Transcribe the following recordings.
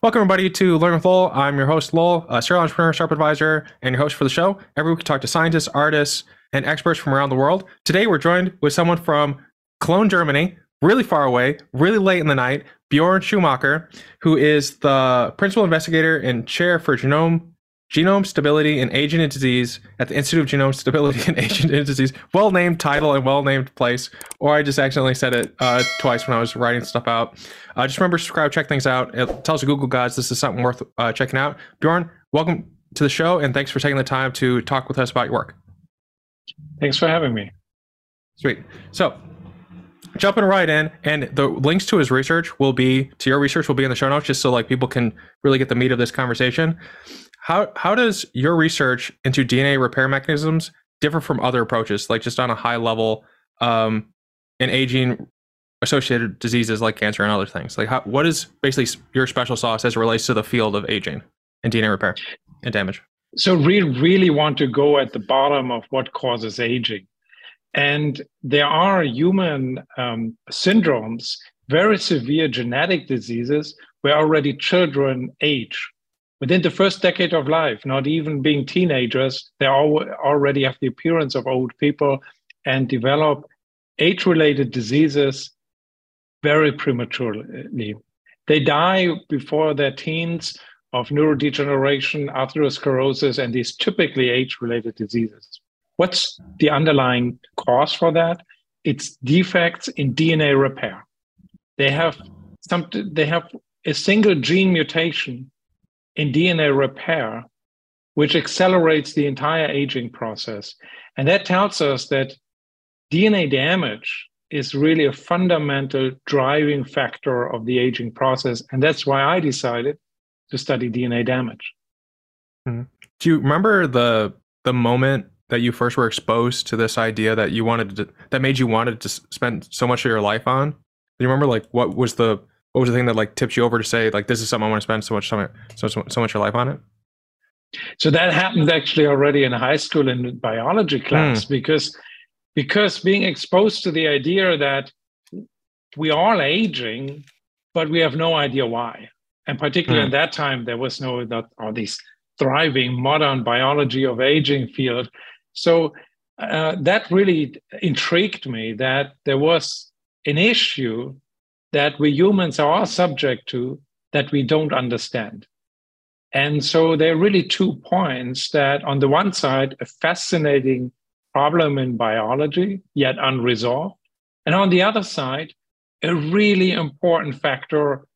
Welcome everybody to Learn with Lowell. I'm your host Lowell, a serial entrepreneur, startup advisor, and your host for the show. Every week we talk to scientists, artists, and experts from around the world. Today we're joined with someone from Cologne, Germany, really far away, really late in the night, Bjorn Schumacher, who is the principal investigator and chair for genome stability and aging in disease at the Institute of Genome Stability and Aging in Disease. Well-named title and well-named place, or I just accidentally said it twice when I was writing stuff out. Just remember, subscribe, check things out. Tell us, Google guys, this is something worth checking out. Bjorn, welcome to the show, and thanks for taking the time to talk with us about your work. Thanks for having me. Sweet. So, jumping right in, and the links to his research will be, to your research will be in the show notes, just so like people can really get the meat of this conversation. How does your research into DNA repair mechanisms differ from other approaches, like just on a high level, in aging associated diseases like cancer and other things? Like, what is basically your special sauce as it relates to the field of aging and DNA repair and damage? So we really want to go at the bottom of what causes aging. And there are human syndromes, very severe genetic diseases, where already children age. Within the first decade of life, not even being teenagers, they already have the appearance of old people and develop age-related diseases very prematurely. They die before their teens of neurodegeneration, atherosclerosis, and these typically age-related diseases. What's the underlying cause for that? It's defects in DNA repair. They have a single gene mutation in DNA repair, which accelerates the entire aging process. And that tells us that DNA damage is really a fundamental driving factor of the aging process. And that's why I decided to study DNA damage. Mm-hmm. Do you remember the moment that you first were exposed to this idea that you wanted to, that made you wanted to spend so much of your life on? Do you remember like what was the thing that like tips you over to say like, this is something I want to spend so much of your life on it? So that happened actually already in high school in biology class, because being exposed to the idea that we are all aging, but we have no idea why. And particularly in that time, there was not all these thriving modern biology of aging field. So that really intrigued me that there was an issue that we humans are subject to that we don't understand. And so there are really 2 points that on the one side, a fascinating problem in biology, yet unresolved. And on the other side, a really important factor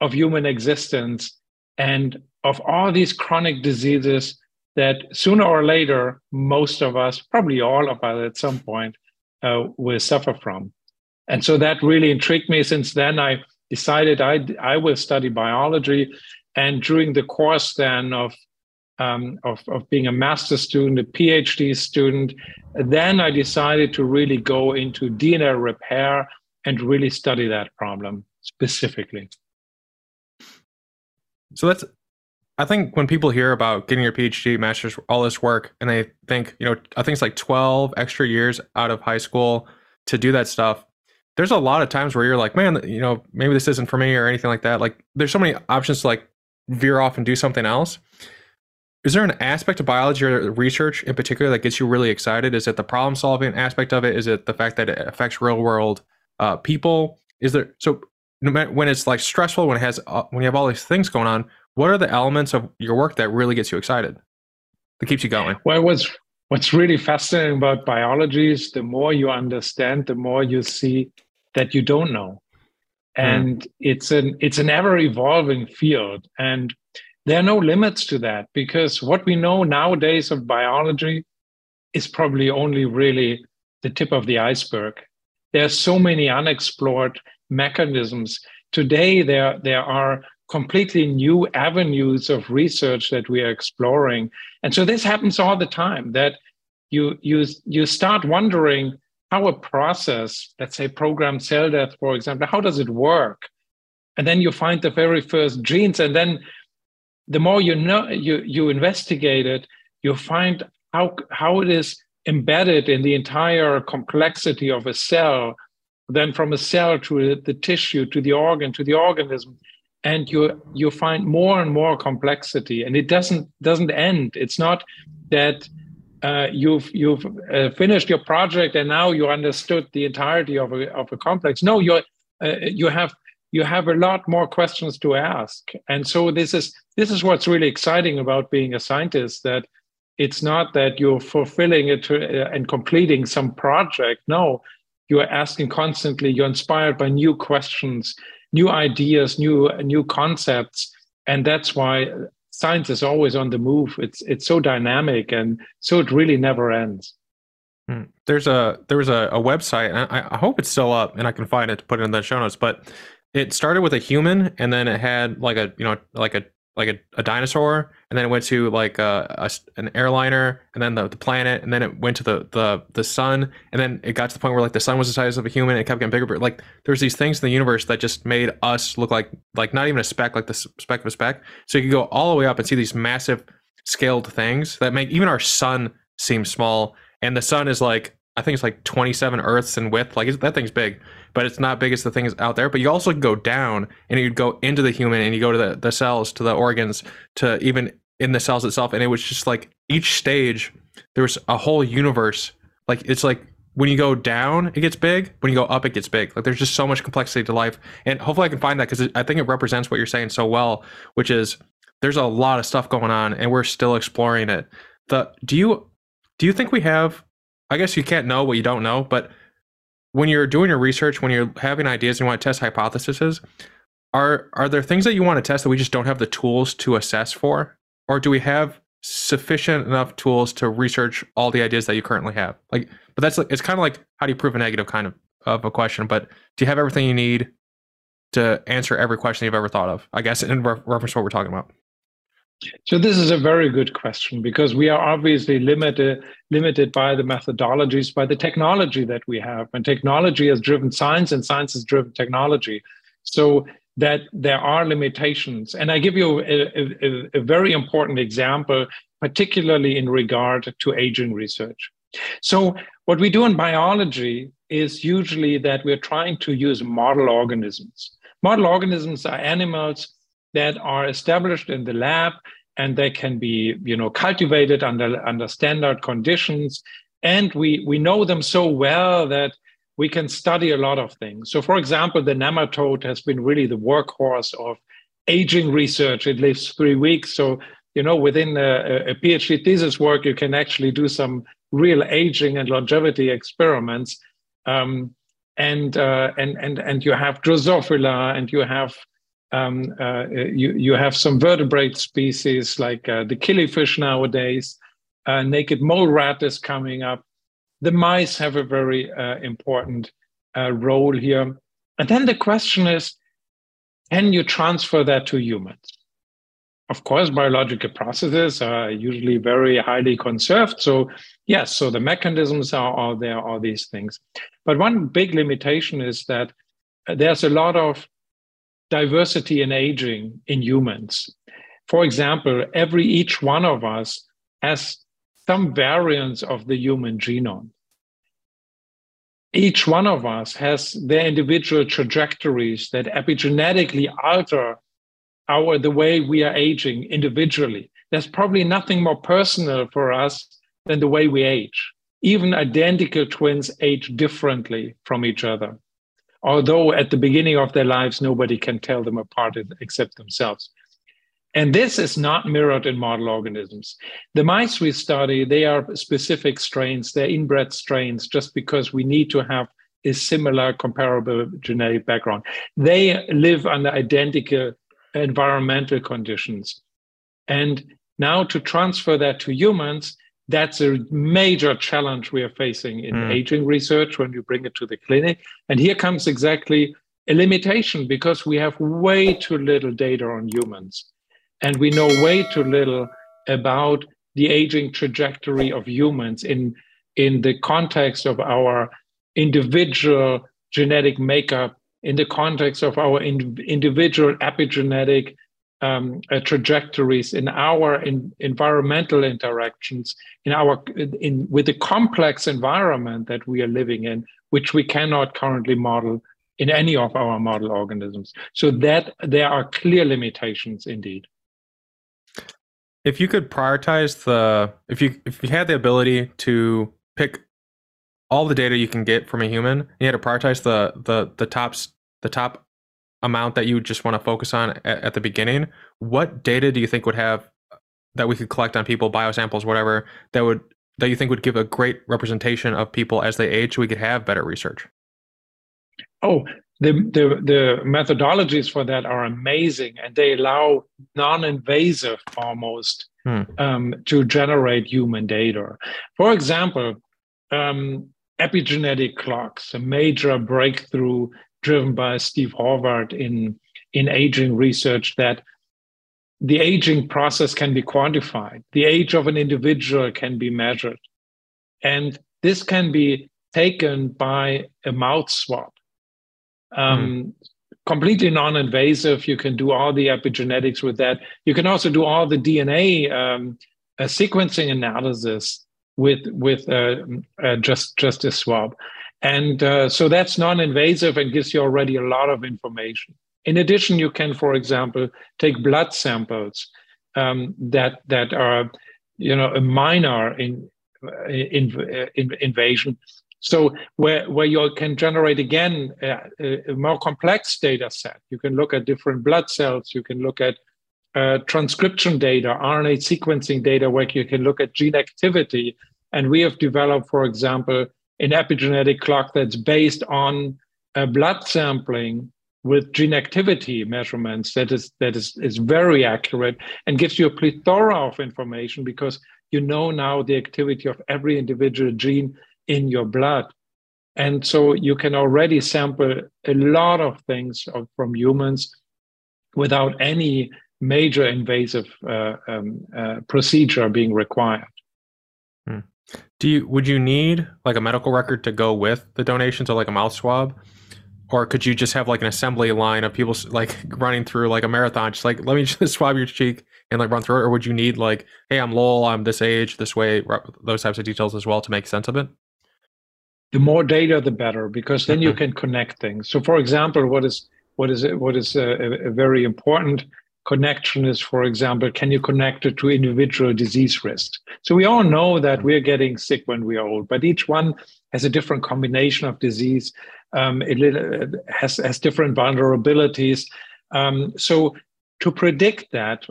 of human existence and of all these chronic diseases that sooner or later, most of us, probably all of us at some point, will suffer from. And so that really intrigued me. Since then, I decided I will study biology. And during the course then of being a master's student, a PhD student, then I decided to really go into DNA repair and really study that problem specifically. So that's, I think when people hear about getting your PhD, master's, all this work, and they think, you know, I think it's like 12 extra years out of high school to do that stuff. There's a lot of times where you're like, man, you know, maybe this isn't for me or anything like that. Like there's so many options to like veer off and do something else. Is there an aspect of biology or research in particular that gets you really excited? Is it the problem solving aspect of it? Is it the fact that it affects real world people? Is there, so when it's like stressful, when it has, when you have all these things going on, what are the elements of your work that really gets you excited? That keeps you going? Well, what's really fascinating about biology is the more you understand, the more you see that you don't know. And it's an ever-evolving field. And there are no limits to that, because what we know nowadays of biology is probably only really the tip of the iceberg. There are so many unexplored mechanisms. Today, there are completely new avenues of research that we are exploring. And so this happens all the time, that you start wondering how a process, let's say programmed cell death, for example, how does it work? And then you find the very first genes. And then the more you know, you investigate it, you find how it is embedded in the entire complexity of a cell, then from a cell to the tissue, to the organ, to the organism. and you find more and more complexity, and it doesn't end. It's not that you've finished your project and now you understood the entirety of a complex. No, you have a lot more questions to ask. And so this is what's really exciting about being a scientist, that it's not that you're fulfilling it and completing some project. No, you're asking constantly, you're inspired by new questions, new ideas, new concepts. And that's why science is always on the move. It's so dynamic, and so it really never ends. There was a website, and I hope it's still up and I can find it to put it in the show notes, but it started with a human, and then it had like a dinosaur, and then it went to an airliner, and then the planet, and then it went to the sun, and then it got to the point where like the sun was the size of a human, and it kept getting bigger. But like there's these things in the universe that just made us look like not even a speck, like the speck of a speck. So you can go all the way up and see these massive scaled things that make even our sun seem small. And the sun is like, I think it's like 27 Earths in width. Like that thing's big, but it's not big as the things out there. But you also go down, and you'd go into the human, and you go to the cells, to the organs, to even in the cells itself. And it was just like each stage, there was a whole universe. Like it's like when you go down, it gets big. When you go up, it gets big. Like there's just so much complexity to life. And hopefully I can find that, because I think it represents what you're saying so well, which is there's a lot of stuff going on, and we're still exploring it. Do you think we have... I guess you can't know what you don't know, but when you're doing your research, when you're having ideas and you want to test hypotheses, are there things that you want to test that we just don't have the tools to assess for? Or do we have sufficient enough tools to research all the ideas that you currently have? Like, but that's like, it's kind of like, how do you prove a negative kind of a question? But do you have everything you need to answer every question you've ever thought of, I guess, in reference to what we're talking about? So this is a very good question, because we are obviously limited by the methodologies, by the technology that we have. And technology has driven science, and science has driven technology. So that there are limitations. And I give you a very important example, particularly in regard to aging research. So what we do in biology is usually that we're trying to use model organisms. Model organisms are animals that are established in the lab, and they can be, cultivated under standard conditions. And we know them so well that we can study a lot of things. So for example, the nematode has been really the workhorse of aging research. It lives 3 weeks. So, within a PhD thesis work, you can actually do some real aging and longevity experiments. And you have Drosophila, and you have you have some vertebrate species like the killifish nowadays. Naked mole rat is coming up. The mice have a very important role here. And then the question is, can you transfer that to humans? Of course, biological processes are usually very highly conserved. So yes, so the mechanisms are there, all these things. But one big limitation is that there's a lot of diversity in aging in humans. For example, each one of us has some variants of the human genome. Each one of us has their individual trajectories that epigenetically alter the way we are aging individually. There's probably nothing more personal for us than the way we age. Even identical twins age differently from each other, although at the beginning of their lives, nobody can tell them apart except themselves. And this is not mirrored in model organisms. The mice we study, they are specific strains, they're inbred strains, just because we need to have a similar comparable genetic background. They live under identical environmental conditions. And now to transfer that to humans, that's a major challenge we are facing in aging research when you bring it to the clinic. And here comes exactly a limitation, because we have way too little data on humans. And we know way too little about the aging trajectory of humans in the context of our individual genetic makeup, in the context of our individual epigenetic trajectories, in our environmental interactions, with the complex environment that we are living in, which we cannot currently model in any of our model organisms. So that there are clear limitations indeed. If you could prioritize the, if you had the ability to pick all the data you can get from a human, and you had to prioritize the top amount that you just want to focus on at the beginning, what data do you think would have that we could collect on people, biosamples, whatever, that you think would give a great representation of people as they age, so we could have better research? Oh, the methodologies for that are amazing, and they allow non-invasive almost to generate human data. For example, epigenetic clocks, a major breakthrough driven by Steve Horvath in aging research, that the aging process can be quantified. The age of an individual can be measured. And this can be taken by a mouth swab. Completely non-invasive. You can do all the epigenetics with that. You can also do all the DNA sequencing analysis with just a swab. And so that's non-invasive and gives you already a lot of information. In addition, you can, for example, take blood samples that are, you know, a minor in invasion. So where you can generate, again, a more complex data set. You can look at different blood cells. You can look at transcription data, RNA sequencing data, where you can look at gene activity. And we have developed, for example, an epigenetic clock that's based on blood sampling with gene activity measurements that is very accurate and gives you a plethora of information, because you know now the activity of every individual gene in your blood. And so you can already sample a lot of things from humans without any major invasive procedure being required. Would you need like a medical record to go with the donations, or like a mouth swab? Or could you just have like an assembly line of people like running through like a marathon, just like, let me just swab your cheek and like run through it? Or would you need like, hey, I'm Lowell, I'm this age, this way, those types of details as well to make sense of it? The more data, the better, because then you can connect things. So, for example, what is a very important connection is, for example, can you connect it to individual disease risk? So we all know that we're getting sick when we are old, but each one has a different combination of disease. It has different vulnerabilities. So to predict that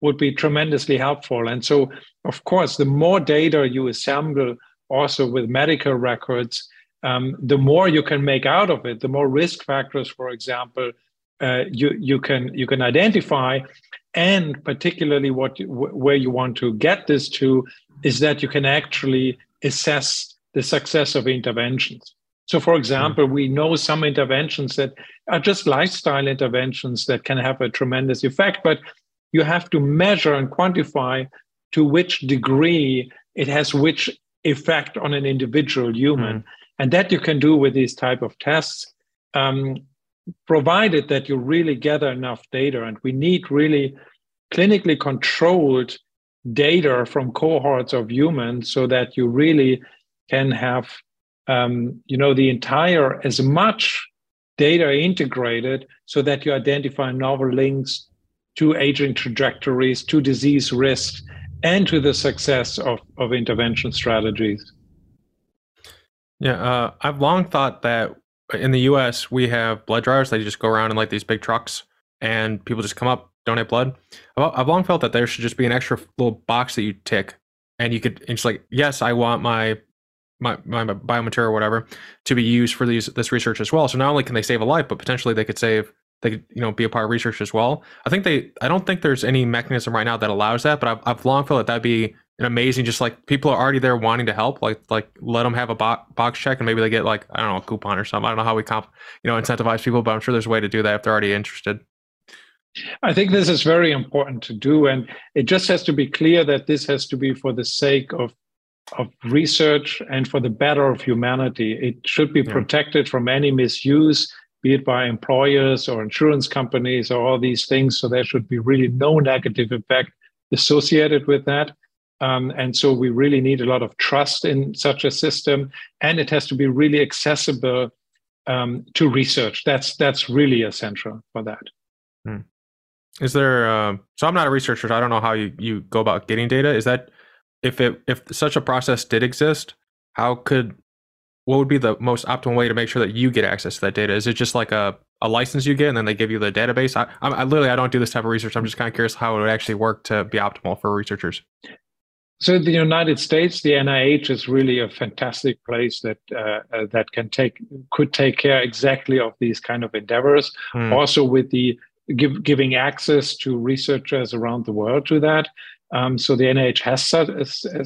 would be tremendously helpful. And so, of course, the more data you assemble also with medical records, the more you can make out of it, the more risk factors, for example, you can identify. And particularly where you want to get this to is that you can actually assess the success of interventions. So, for example, we know some interventions that are just lifestyle interventions that can have a tremendous effect, but you have to measure and quantify to which degree it has which effect on an individual human. And that you can do with these type of tests, provided that you really gather enough data. And we need really clinically controlled data from cohorts of humans so that you really can have, as much data integrated so that you identify novel links to aging trajectories, to disease risks, and to the success of intervention strategies. Yeah, I've long thought that in the US, we have blood drivers. They just go around in like these big trucks and people just come up, donate blood. I've long felt that there should just be an extra little box that you tick and you could, it's like, yes, I want my biomaterial or whatever to be used for this research as well. So not only can they save a life, but potentially they could be a part of research as well. I don't think there's any mechanism right now that allows that, but I've long felt that that'd be an amazing, just like people are already there wanting to help, like let them have a box check and maybe they get like, I don't know, a coupon or something. I don't know how we incentivize people, but I'm sure there's a way to do that if they're already interested. I think this is very important to do. And it just has to be clear that this has to be for the sake of research and for the better of humanity. It should be protected from any misuse, be it by employers or insurance companies or all these things. So there should be really no negative effect associated with that. And so we really need a lot of trust in such a system, and it has to be really accessible to research. That's really essential for that. Mm. Is there? So I'm not a researcher. So I don't know how you go about getting data. Is that if such a process did exist, what would be the most optimal way to make sure that you get access to that data? Is it just like a license you get and then they give you the database? I don't do this type of research. I'm just kind of curious how it would actually work to be optimal for researchers. So in the United States, the NIH is really a fantastic place that could take care exactly of these kind of endeavors. Mm. Also with the giving access to researchers around the world to that. So the NIH has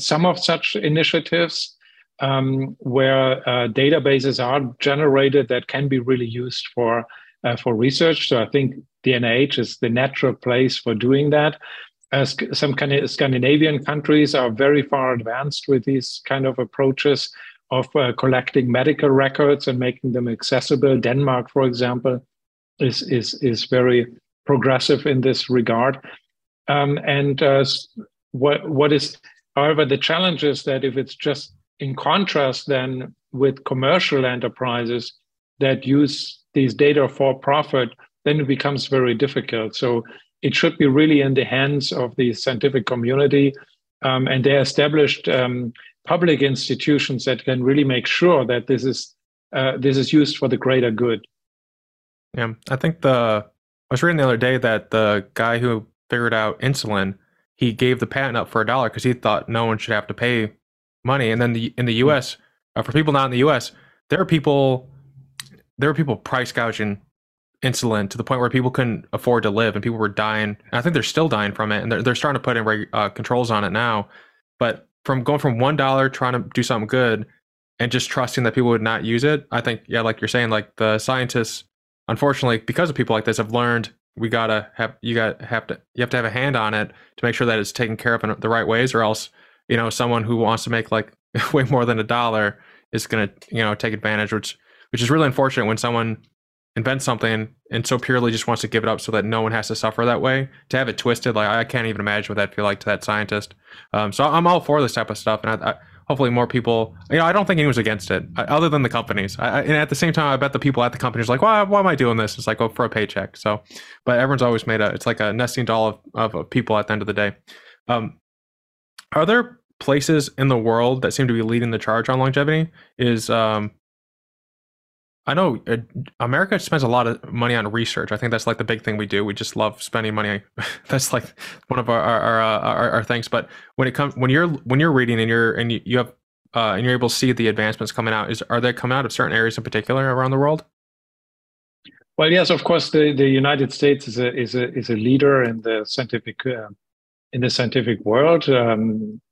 some of such initiatives where databases are generated that can be really used for research. So I think the NIH is the natural place for doing that. Some kind of Scandinavian countries are very far advanced with these kind of approaches of collecting medical records and making them accessible. Denmark, for example, is very progressive in this regard. However, the challenge is that if it's just in contrast then with commercial enterprises that use these data for profit, then it becomes very difficult. So it should be really in the hands of the scientific community, and they established public institutions that can really make sure that this is used for the greater good. Yeah, I was reading the other day that the guy who figured out insulin, he gave the patent up for $1 because he thought no one should have to pay money. And then in the U.S., for people not in the U.S., there are people price gouging insulin to the point where people couldn't afford to live and people were dying. And I think they're still dying from it. And they're starting to put in controls on it now. But from going from $1 trying to do something good and just trusting that people would not use it, I think, yeah, like you're saying, like the scientists, unfortunately, because of people like this, have learned you have to have a hand on it to make sure that it's taken care of in the right ways, or else, you know, someone who wants to make like way more than $1 is going to, you know, take advantage, which is really unfortunate when someone invents something and so purely just wants to give it up so that no one has to suffer that way. To have it twisted, like I can't even imagine what that feel like to that scientist. So I'm all for this type of stuff, and I hopefully more people, you know, I don't think anyone's against it, other than the companies. And at the same time, I bet the people at the companies are like, why am I doing this? It's like, oh, for a paycheck. So, but everyone's always it's like a nesting doll of people at the end of the day. Are there places in the world that seem to be leading the charge on longevity? I know America spends a lot of money on research. I think that's like the big thing we do. We just love spending money. That's like one of our things. But when you're reading and you're able to see the advancements coming out, are they coming out of certain areas in particular around the world? Well, yes, of course. The United States is a leader in the scientific world.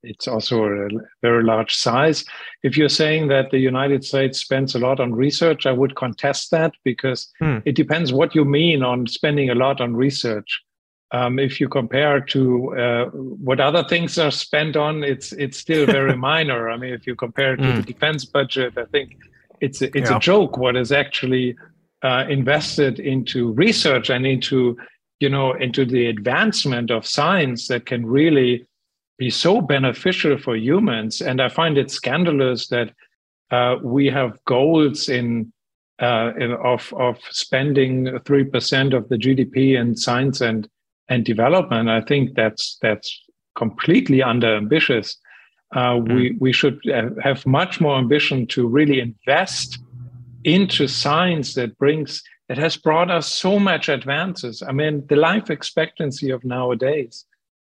It's also a very large size. If you're saying that the United States spends a lot on research, I would contest that, because it depends what you mean on spending a lot on research. If you compare to what other things are spent on, it's still very minor. I mean, if you compare it to the defense budget, I think it's a joke what is actually invested into research and into the advancement of science that can really be so beneficial for humans. And I find it scandalous that we have goals of spending 3% of the GDP in science and development. I think that's completely under-ambitious. We should have much more ambition to really invest into science that has brought us so much advances. I mean, the life expectancy of nowadays,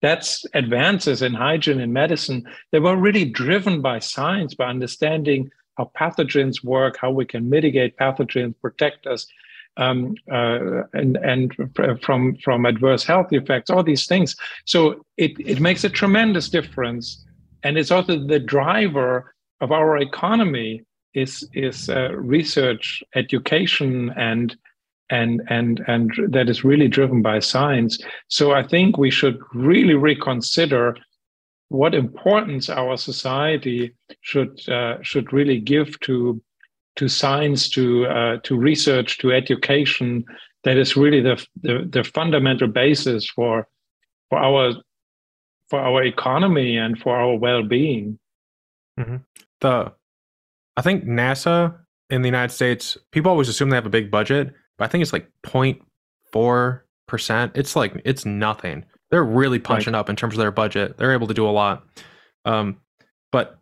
that's advances in hygiene and medicine. They were really driven by science, by understanding how pathogens work, how we can mitigate pathogens, protect us from adverse health effects, all these things. So it makes a tremendous difference. And it's also the driver of our economy is research, education, and that is really driven by science. So I think we should really reconsider what importance our society should really give to science, to research, to education. That is really the fundamental basis for our economy and for our well-being. Mm-hmm. I think NASA in the United States, people always assume they have a big budget, but I think it's like 0.4%. It's like, it's nothing. They're really punching up in terms of their budget. They're able to do a lot. But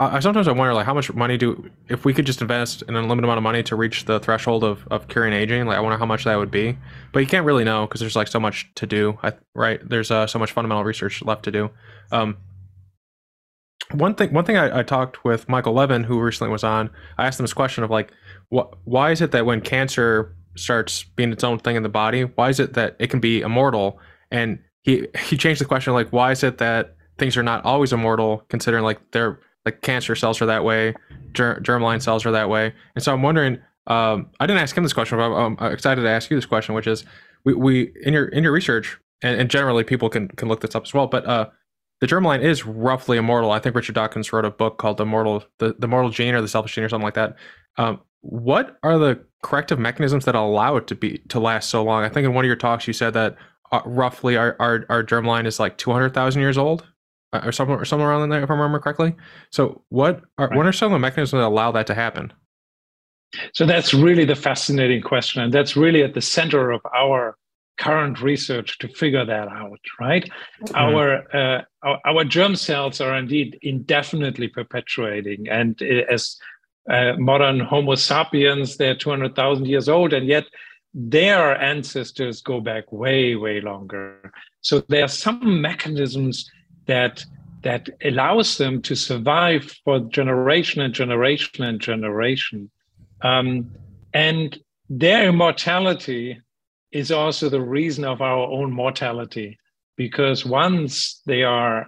I sometimes I wonder, like, how much money do, if we could just invest an unlimited amount of money to reach the threshold of curing aging, like I wonder how much that would be. But you can't really know because there's like so much to do, right? There's so much fundamental research left to do. One thing I talked with Michael Levin, who recently was on, I asked him this question of like, why is it that when cancer starts being its own thing in the body, why is it that it can be immortal? And he changed the question, like, why is it that things are not always immortal, considering like they're, like cancer cells are that way, germline cells are that way. And so I'm wondering, I didn't ask him this question, but I'm excited to ask you this question, which is, we in your research, and generally people can look this up as well, but the germline is roughly immortal. I think Richard Dawkins wrote a book called The Mortal Gene or The Selfish Gene or something like that. What are the corrective mechanisms that allow it to last so long? I think in one of your talks, you said that roughly our germline is like 200,000 years old. Or somewhere around there, if I remember correctly. So what are some of the mechanisms that allow that to happen? So that's really the fascinating question. And that's really at the center of our current research to figure that out, right? Mm-hmm. Our germ cells are indeed indefinitely perpetuating. And as modern Homo sapiens, they're 200,000 years old, and yet their ancestors go back way, way longer. So there are some mechanisms that allows them to survive for generation and generation and generation. And their immortality is also the reason of our own mortality, because once they are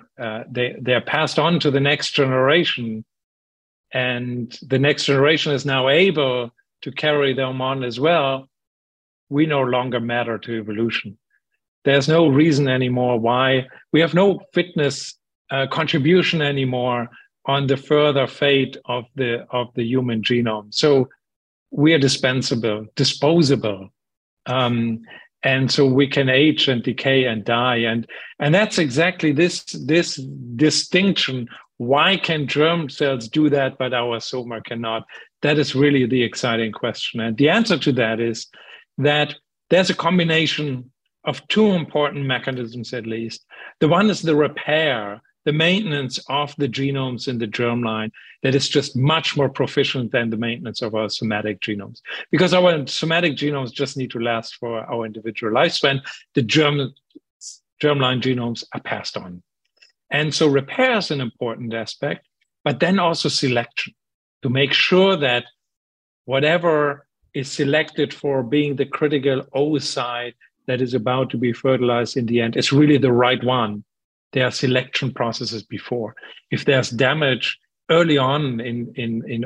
passed on to the next generation, and the next generation is now able to carry them on as well, we no longer matter to evolution. There's no reason anymore why we have no fitness contribution anymore on the further fate of the human genome. So we are disposable, and so we can age and decay and die. And that's exactly this distinction. Why can germ cells do that, but our soma cannot? That is really the exciting question. And the answer to that is that there's a combination of two important mechanisms, at least. The one is the repair, the maintenance of the genomes in the germline that is just much more proficient than the maintenance of our somatic genomes. Because our somatic genomes just need to last for our individual lifespan, the germline genomes are passed on. And so repair is an important aspect, but then also selection to make sure that whatever is selected for being the critical oocyte that is about to be fertilized in the end, it's really the right one. There are selection processes before. If there's damage early on in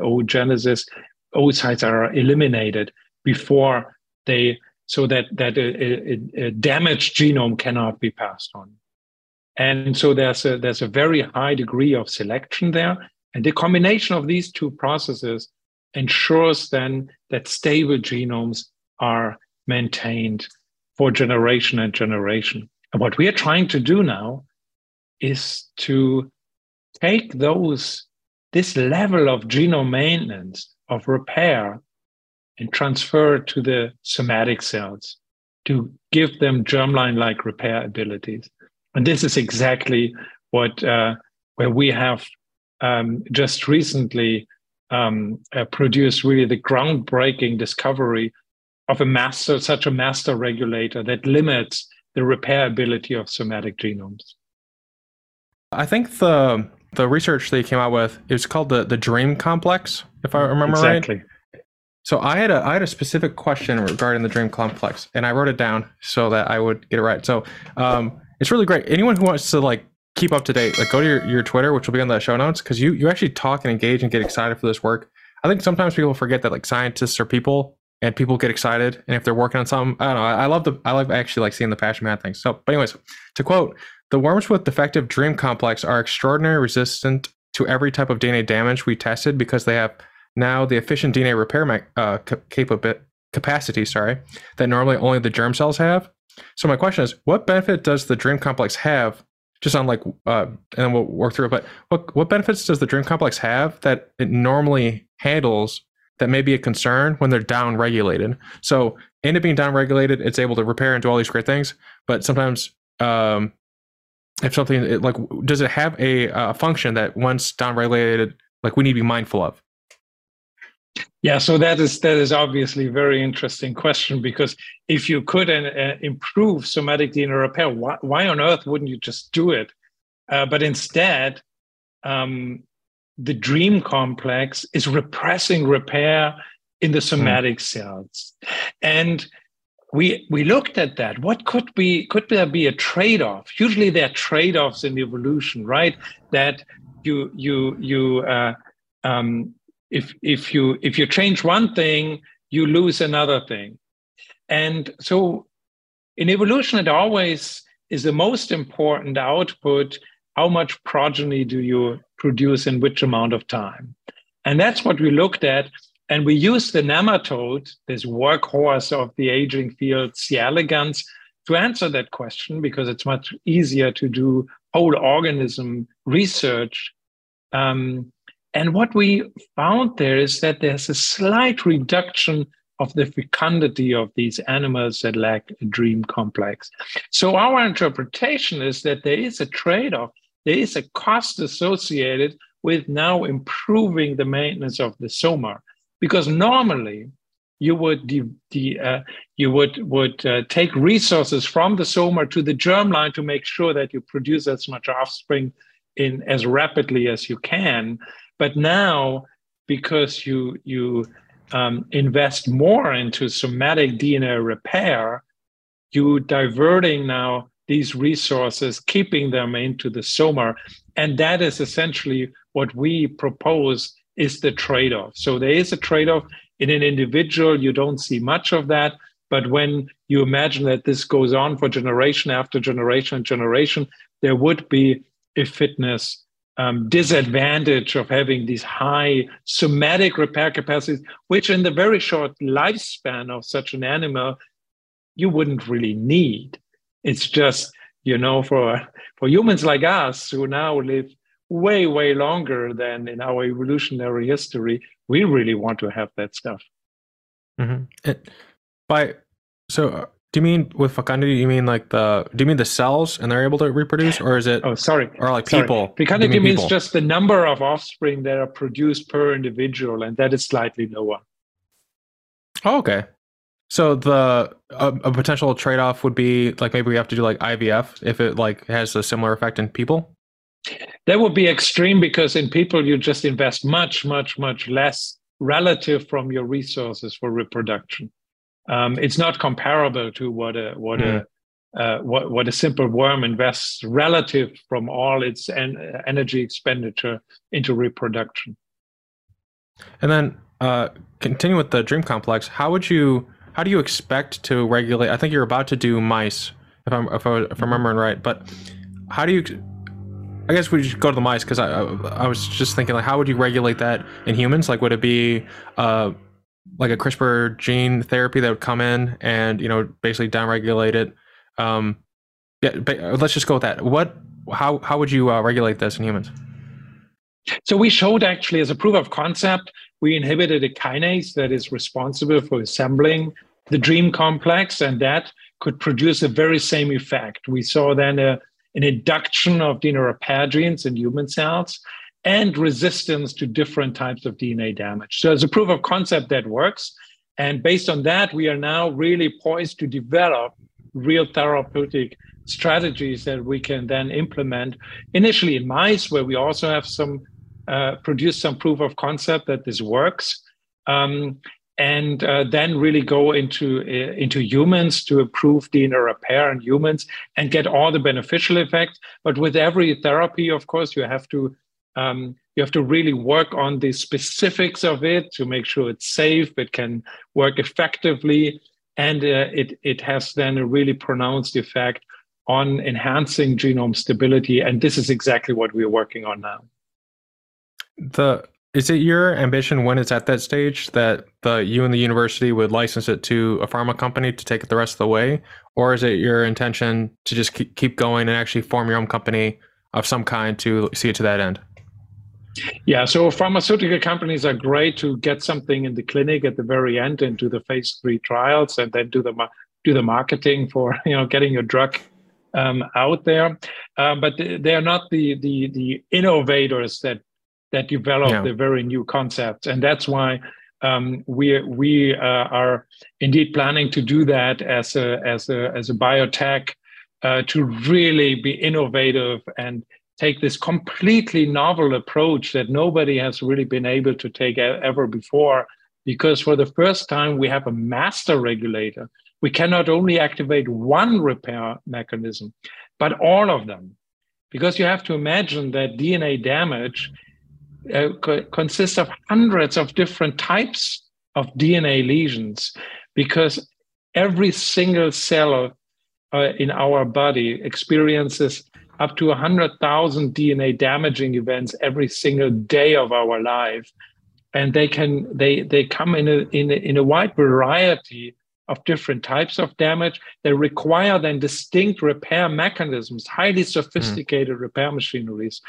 oogenesis, oocytes are eliminated before they, so that a damaged genome cannot be passed on. And so there's a very high degree of selection there. And the combination of these two processes ensures then that stable genomes are maintained for generation and generation. And what we are trying to do now is to take this level of genome maintenance, of repair, and transfer to the somatic cells to give them germline-like repair abilities. And this is exactly what where we have just recently produced really the groundbreaking discovery of such a master regulator that limits the repairability of somatic genomes. I think the research they came out with is called the DREAM complex, if I remember right. Exactly. So I had a specific question regarding the DREAM complex, and I wrote it down so that I would get it right. So it's really great. Anyone who wants to like keep up to date, like go to your Twitter, which will be on the show notes, because you actually talk and engage and get excited for this work. I think sometimes people forget that like scientists are people. And people get excited, and if they're working on something, I don't know. I love actually like seeing the passion behind things. So, but anyways, to quote, the worms with defective DREAM complex are extraordinarily resistant to every type of DNA damage we tested because they have now the efficient DNA repair capacity. That normally only the germ cells have. So my question is, what benefit does the DREAM complex have? Just on like, and then we'll work through it. But what benefits does the DREAM complex have that it normally handles that may be a concern when they're downregulated. So in it being downregulated, it's able to repair and do all these great things. But sometimes if something, like, does it have a function that once downregulated, like, we need to be mindful of? Yeah, so that is obviously a very interesting question, because if you could improve somatic DNA repair, why on earth wouldn't you just do it? But instead, the DREAM complex is repressing repair in the somatic cells. And we looked at that. What could there be a trade-off? Usually there are trade-offs in evolution, right? That if you change one thing, you lose another thing. And so in evolution, it always is the most important output. How much progeny do you produce in which amount of time? And that's what we looked at. And we used the nematode, this workhorse of the aging field, C. elegans, to answer that question, because it's much easier to do whole organism research. And what we found there is that there's a slight reduction of the fecundity of these animals that lack a DREAM complex. So our interpretation is that there is a trade-off. There is a cost associated with now improving the maintenance of the soma, because normally you would take resources from the soma to the germline to make sure that you produce as much offspring in as rapidly as you can. But now, because you invest more into somatic DNA repair, you diverting now these resources, keeping them into the soma. And that is essentially what we propose is the trade-off. So there is a trade-off. In an individual, you don't see much of that. But when you imagine that this goes on for generation after generation and generation, there would be a fitness disadvantage of having these high somatic repair capacities, which in the very short lifespan of such an animal, you wouldn't really need. It's just, you know, for humans like us who now live way, way longer than in our evolutionary history, we really want to have that stuff. Mm-hmm. Do you mean with fecundity? Do you mean the cells and they're able to reproduce, or is it? Oh, sorry. Or like people? Fecundity means just the number of offspring that are produced per individual, and that is slightly lower. Oh, okay. So the a potential trade-off would be like maybe we have to do like IVF if it like has a similar effect in people? That would be extreme, because in people you just invest much, much, much less relative from your resources for reproduction. It's not comparable to what a simple worm invests relative from all its energy expenditure into reproduction. And then continue with the DREAM complex. How do you expect to regulate? I think you're about to do mice, if I'm remembering right. But how do you? I guess we should go to the mice, because I was just thinking, like, how would you regulate that in humans? Like, would it be like a CRISPR gene therapy that would come in and, you know, basically downregulate it? Yeah, but let's just go with that. How would you regulate this in humans? So we showed actually as a proof of concept, we inhibited a kinase that is responsible for assembling the DREAM complex, and that could produce the very same effect. We saw then an induction of DNA repair genes in human cells and resistance to different types of DNA damage. So as a proof of concept, that works. And based on that, we are now really poised to develop real therapeutic strategies that we can then implement initially in mice, where we also have produced some proof of concept that this works, and then really go into humans to improve DNA repair in humans and get all the beneficial effects. But with every therapy, of course, you have to really work on the specifics of it to make sure it's safe, it can work effectively, and it has then a really pronounced effect on enhancing genome stability. And this is exactly what we're working on now. Is it your ambition when it's at that stage that you and the university would license it to a pharma company to take it the rest of the way? Or is it your intention to just keep going and actually form your own company of some kind to see it to that end? Yeah, so pharmaceutical companies are great to get something in the clinic at the very end and do the phase 3 trials and then do the marketing for, you know, getting your drug out there. But they're not the innovators that develop the very new concepts. And that's why we are indeed planning to do that as a biotech to really be innovative and take this completely novel approach that nobody has really been able to take ever before, because for the first time, we have a master regulator. We cannot only activate one repair mechanism, but all of them. Because you have to imagine that DNA damage consists of hundreds of different types of DNA lesions, because every single cell in our body experiences up to 100,000 DNA damaging events every single day of our life, and they come in a wide variety of different types of damage. They require then distinct repair mechanisms, highly sophisticated repair machineries,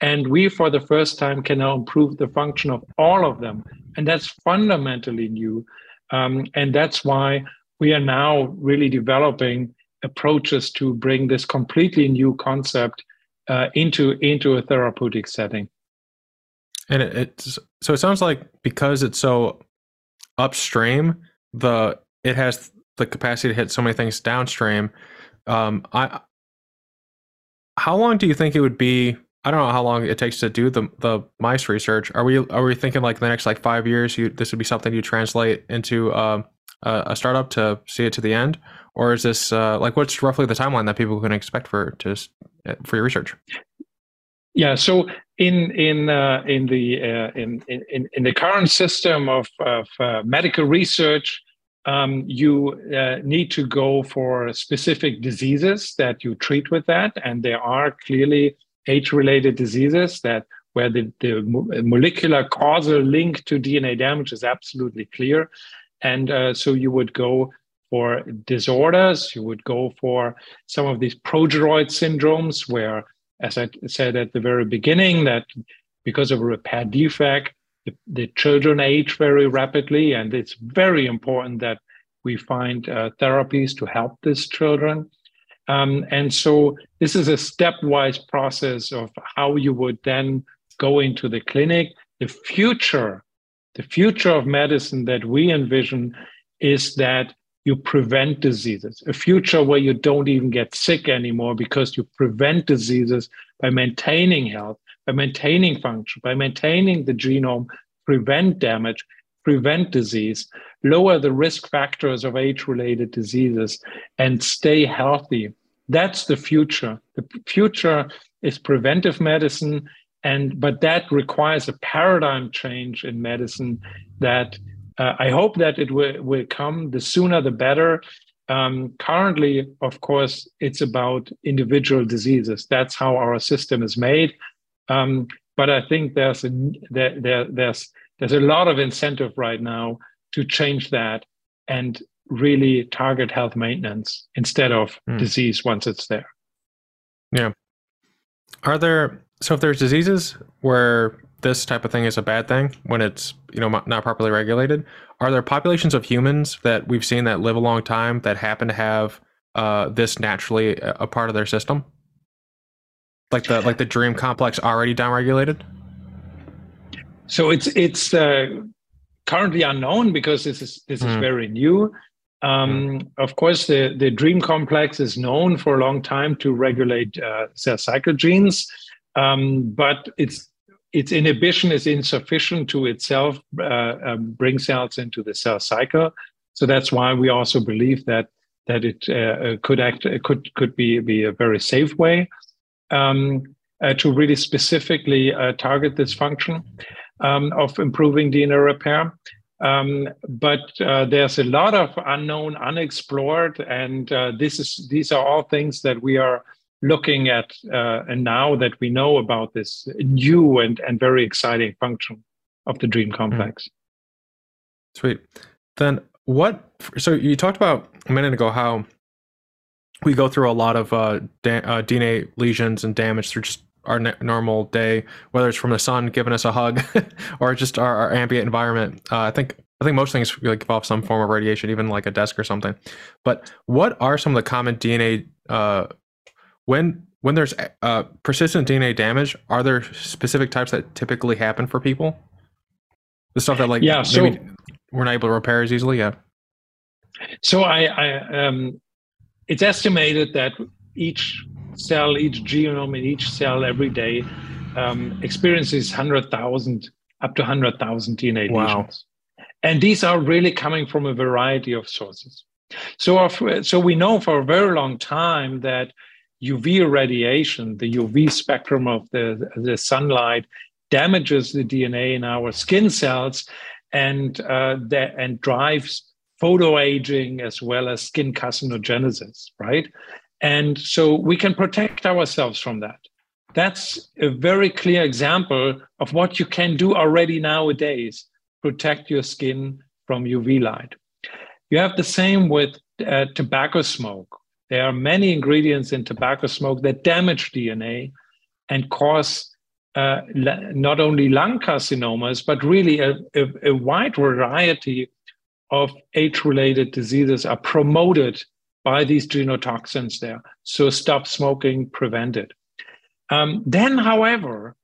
and we for the first time can now improve the function of all of them, and that's fundamentally new, and that's why we are now really developing approaches to bring this completely new concept into a therapeutic setting. And so it sounds like because it's so upstream, it has the capacity to hit so many things downstream. How long do you think it would be? I don't know how long it takes to do the mice research. Are we thinking like the next like 5 years? This would be something you translate into a startup to see it to the end? Or is this like what's roughly the timeline that people can expect for your research? Yeah, so in the current system of medical research, you need to go for specific diseases that you treat with that, and there are clearly age-related diseases that where the molecular causal link to DNA damage is absolutely clear. And so you would go for disorders, you would go for some of these progeroid syndromes where, as I said at the very beginning, that because of a repair defect, the children age very rapidly, and it's very important that we find therapies to help these children. And so this is a stepwise process of how you would then go into the clinic. The future of medicine that we envision is that you prevent diseases, a future where you don't even get sick anymore because you prevent diseases by maintaining health, by maintaining function, by maintaining the genome, prevent damage, prevent disease, lower the risk factors of age-related diseases, and stay healthy. That's the future. The future is preventive medicine. But that requires a paradigm change in medicine that I hope that it will come. The sooner, the better. Currently, of course, it's about individual diseases. That's how our system is made. But I think there's a lot of incentive right now to change that and really target health maintenance instead of disease once it's there. Yeah. So if there's diseases where this type of thing is a bad thing when it's, you know, not properly regulated, are there populations of humans that we've seen that live a long time that happen to have this naturally a part of their system? Like the DREAM complex already downregulated? So it's currently unknown because this is very new. Of course, the DREAM complex is known for a long time to regulate cell cycle genes. But its inhibition is insufficient to itself bring cells into the cell cycle. So that's why we also believe that it could be a very safe way to really specifically target this function of improving DNA repair. But there's a lot of unknown, unexplored, and these are all things that we are looking at and now that we know about this new and very exciting function of the DREAM complex. Sweet. Then so you talked about a minute ago how we go through a lot of DNA lesions and damage through just our normal day, whether it's from the sun giving us a hug or just our ambient environment. I think most things like give off some form of radiation, even like a desk or something. But what are some of the common DNA when there's persistent DNA damage? Are there specific types that typically happen for people? The stuff that like maybe we're not able to repair as easily. Yeah. So it's estimated that each genome in each cell every day experiences 100,000 up to 100,000 DNA lesions. And these are really coming from a variety of sources. So we know for a very long time that UV radiation, the UV spectrum of the sunlight, damages the DNA in our skin cells and drives photoaging as well as skin carcinogenesis, right? And so we can protect ourselves from that. That's a very clear example of what you can do already nowadays. Protect your skin from UV light. You have the same with tobacco smoke. There are many ingredients in tobacco smoke that damage DNA and cause not only lung carcinomas, but really a wide variety of age-related diseases are promoted by these genotoxins there. So stop smoking, prevent it. Then, however,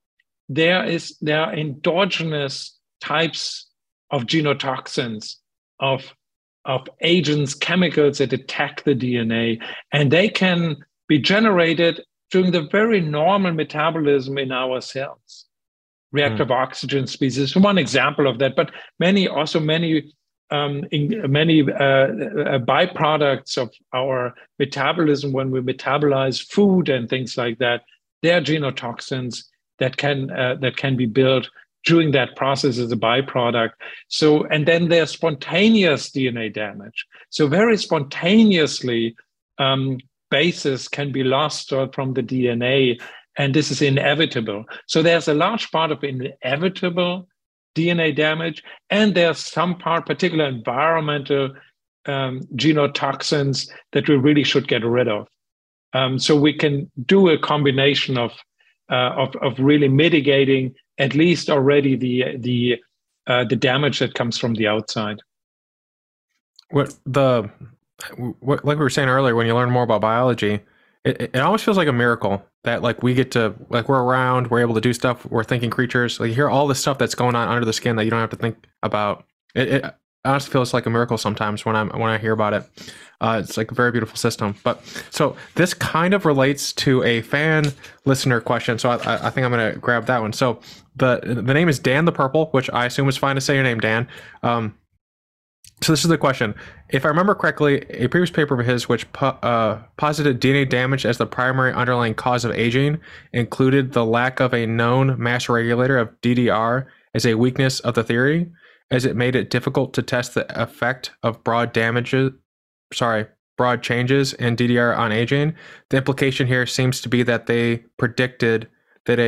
there are endogenous types of genotoxins, of agents, chemicals that attack the DNA, and they can be generated during the very normal metabolism in our cells. Reactive oxygen species is one example of that, but many byproducts of our metabolism, when we metabolize food and things like that, they are genotoxins that can be built during that process as a byproduct. So, and then there's spontaneous DNA damage. So very spontaneously, bases can be lost from the DNA, and this is inevitable. So there's a large part of inevitable DNA damage, and there's some part, particular environmental genotoxins that we really should get rid of. So we can do a combination of really mitigating at least already the damage that comes from the outside. Like we were saying earlier, when you learn more about biology, it almost feels like a miracle that like we get to, like we're around, we're able to do stuff, we're thinking creatures, like you hear all this stuff that's going on under the skin that you don't have to think about. It honestly feels like a miracle sometimes when I hear about it. It's like a very beautiful system. But so this kind of relates to a fan listener question. So I think I'm going to grab that one. So the name is Dan the Purple, which I assume is fine to say your name, Dan. So this is the question. If I remember correctly, a previous paper of his which posited DNA damage as the primary underlying cause of aging included the lack of a known mass regulator of DDR as a weakness of the theory, as it made it difficult to test the effect of broad changes in DDR on aging. The implication here seems to be that they predicted that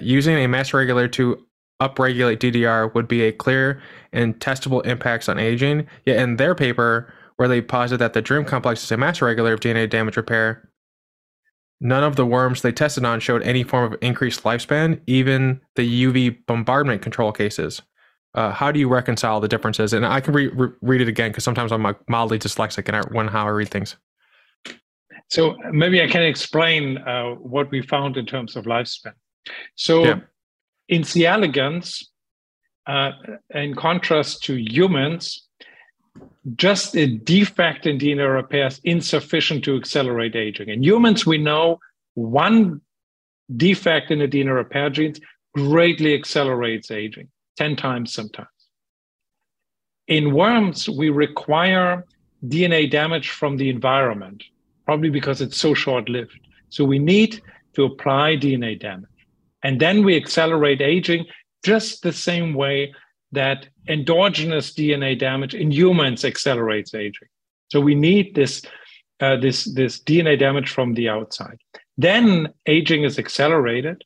using a mass regulator to upregulate DDR would be a clear and testable impacts on aging. Yet in their paper, where they posit that the DREAM complex is a mass regulator of DNA damage repair, none of the worms they tested on showed any form of increased lifespan, even the UV bombardment control cases. How do you reconcile the differences? And I can read it again because sometimes I'm mildly dyslexic in how I read things. So maybe I can explain what we found in terms of lifespan. So in C. elegans, in contrast to humans, just a defect in DNA repair is insufficient to accelerate aging. In humans, we know one defect in the DNA repair genes greatly accelerates aging, 10 times sometimes. In worms, we require DNA damage from the environment, probably because it's so short-lived. So we need to apply DNA damage. And then we accelerate aging just the same way that endogenous DNA damage in humans accelerates aging. So we need this DNA damage from the outside. Then aging is accelerated.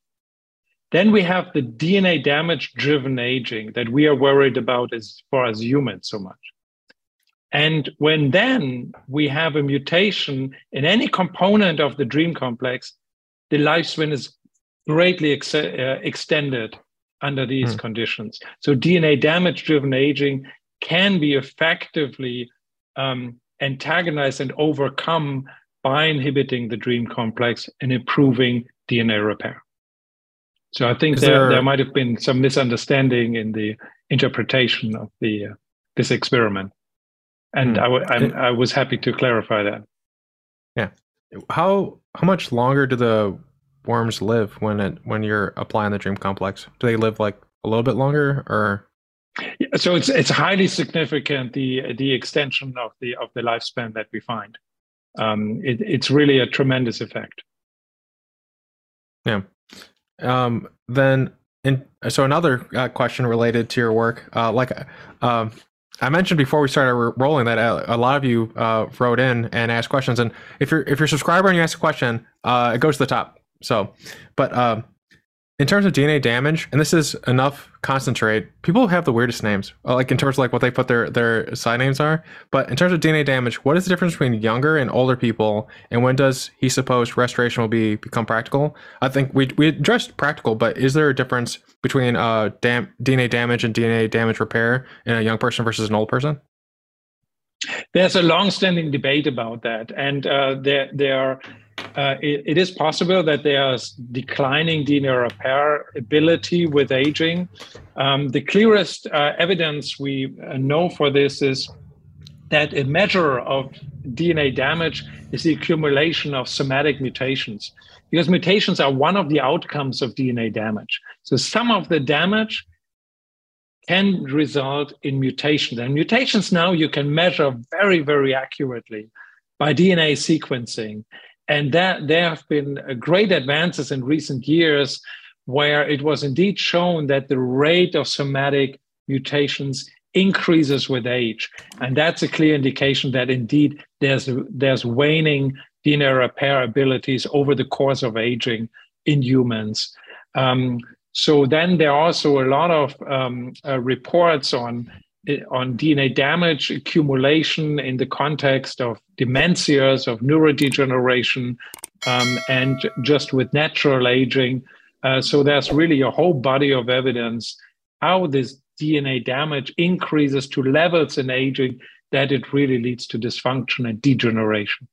Then we have the DNA damage-driven aging that we are worried about as far as humans so much. And when then we have a mutation in any component of the DREAM complex, the lifespan is greatly extended under these conditions. So DNA damage-driven aging can be effectively antagonized and overcome by inhibiting the DREAM complex and improving DNA repair. So I think there might have been some misunderstanding in the interpretation of the this experiment, and I was happy to clarify that. Yeah, how much longer do the worms live when you're applying the DREAM complex? Do they live like a little bit longer, or? Yeah, so it's highly significant, the extension of the lifespan that we find. It's really a tremendous effect. Yeah. Then, so another question related to your work, I mentioned before we started rolling that a lot of you wrote in and asked questions, and if you're a subscriber and you ask a question, it goes to the top. So, but in terms of DNA damage, and this is enough concentrate, people have the weirdest names, like in terms of like what they put their side names are. But in terms of DNA damage, what is the difference between younger and older people, and when does he suppose restoration will become practical? I think we addressed practical, but is there a difference between DNA damage and DNA damage repair in a young person versus an old person? There's a long-standing debate about that, and there are. It is possible that there's declining DNA repair ability with aging. The clearest evidence we know for this is that a measure of DNA damage is the accumulation of somatic mutations, because mutations are one of the outcomes of DNA damage. So some of the damage can result in mutations. And mutations now you can measure very, very accurately by DNA sequencing. And there have been great advances in recent years where it was indeed shown that the rate of somatic mutations increases with age. And that's a clear indication that indeed there's waning DNA repair abilities over the course of aging in humans. So then there are also a lot of reports on DNA damage accumulation in the context of dementias, of neurodegeneration, and just with natural aging. So there's really a whole body of evidence how this DNA damage increases to levels in aging that it really leads to dysfunction and degeneration.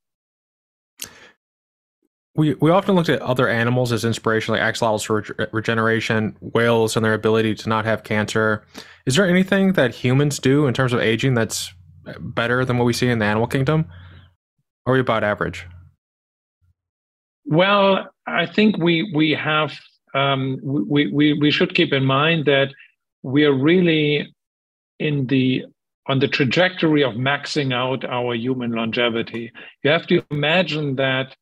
We often looked at other animals as inspiration, like axolotls for regeneration, whales and their ability to not have cancer. Is there anything that humans do in terms of aging that's better than what we see in the animal kingdom? Or are we about average? Well, I think we have we should keep in mind that we are really on the trajectory of maxing out our human longevity. You have to imagine that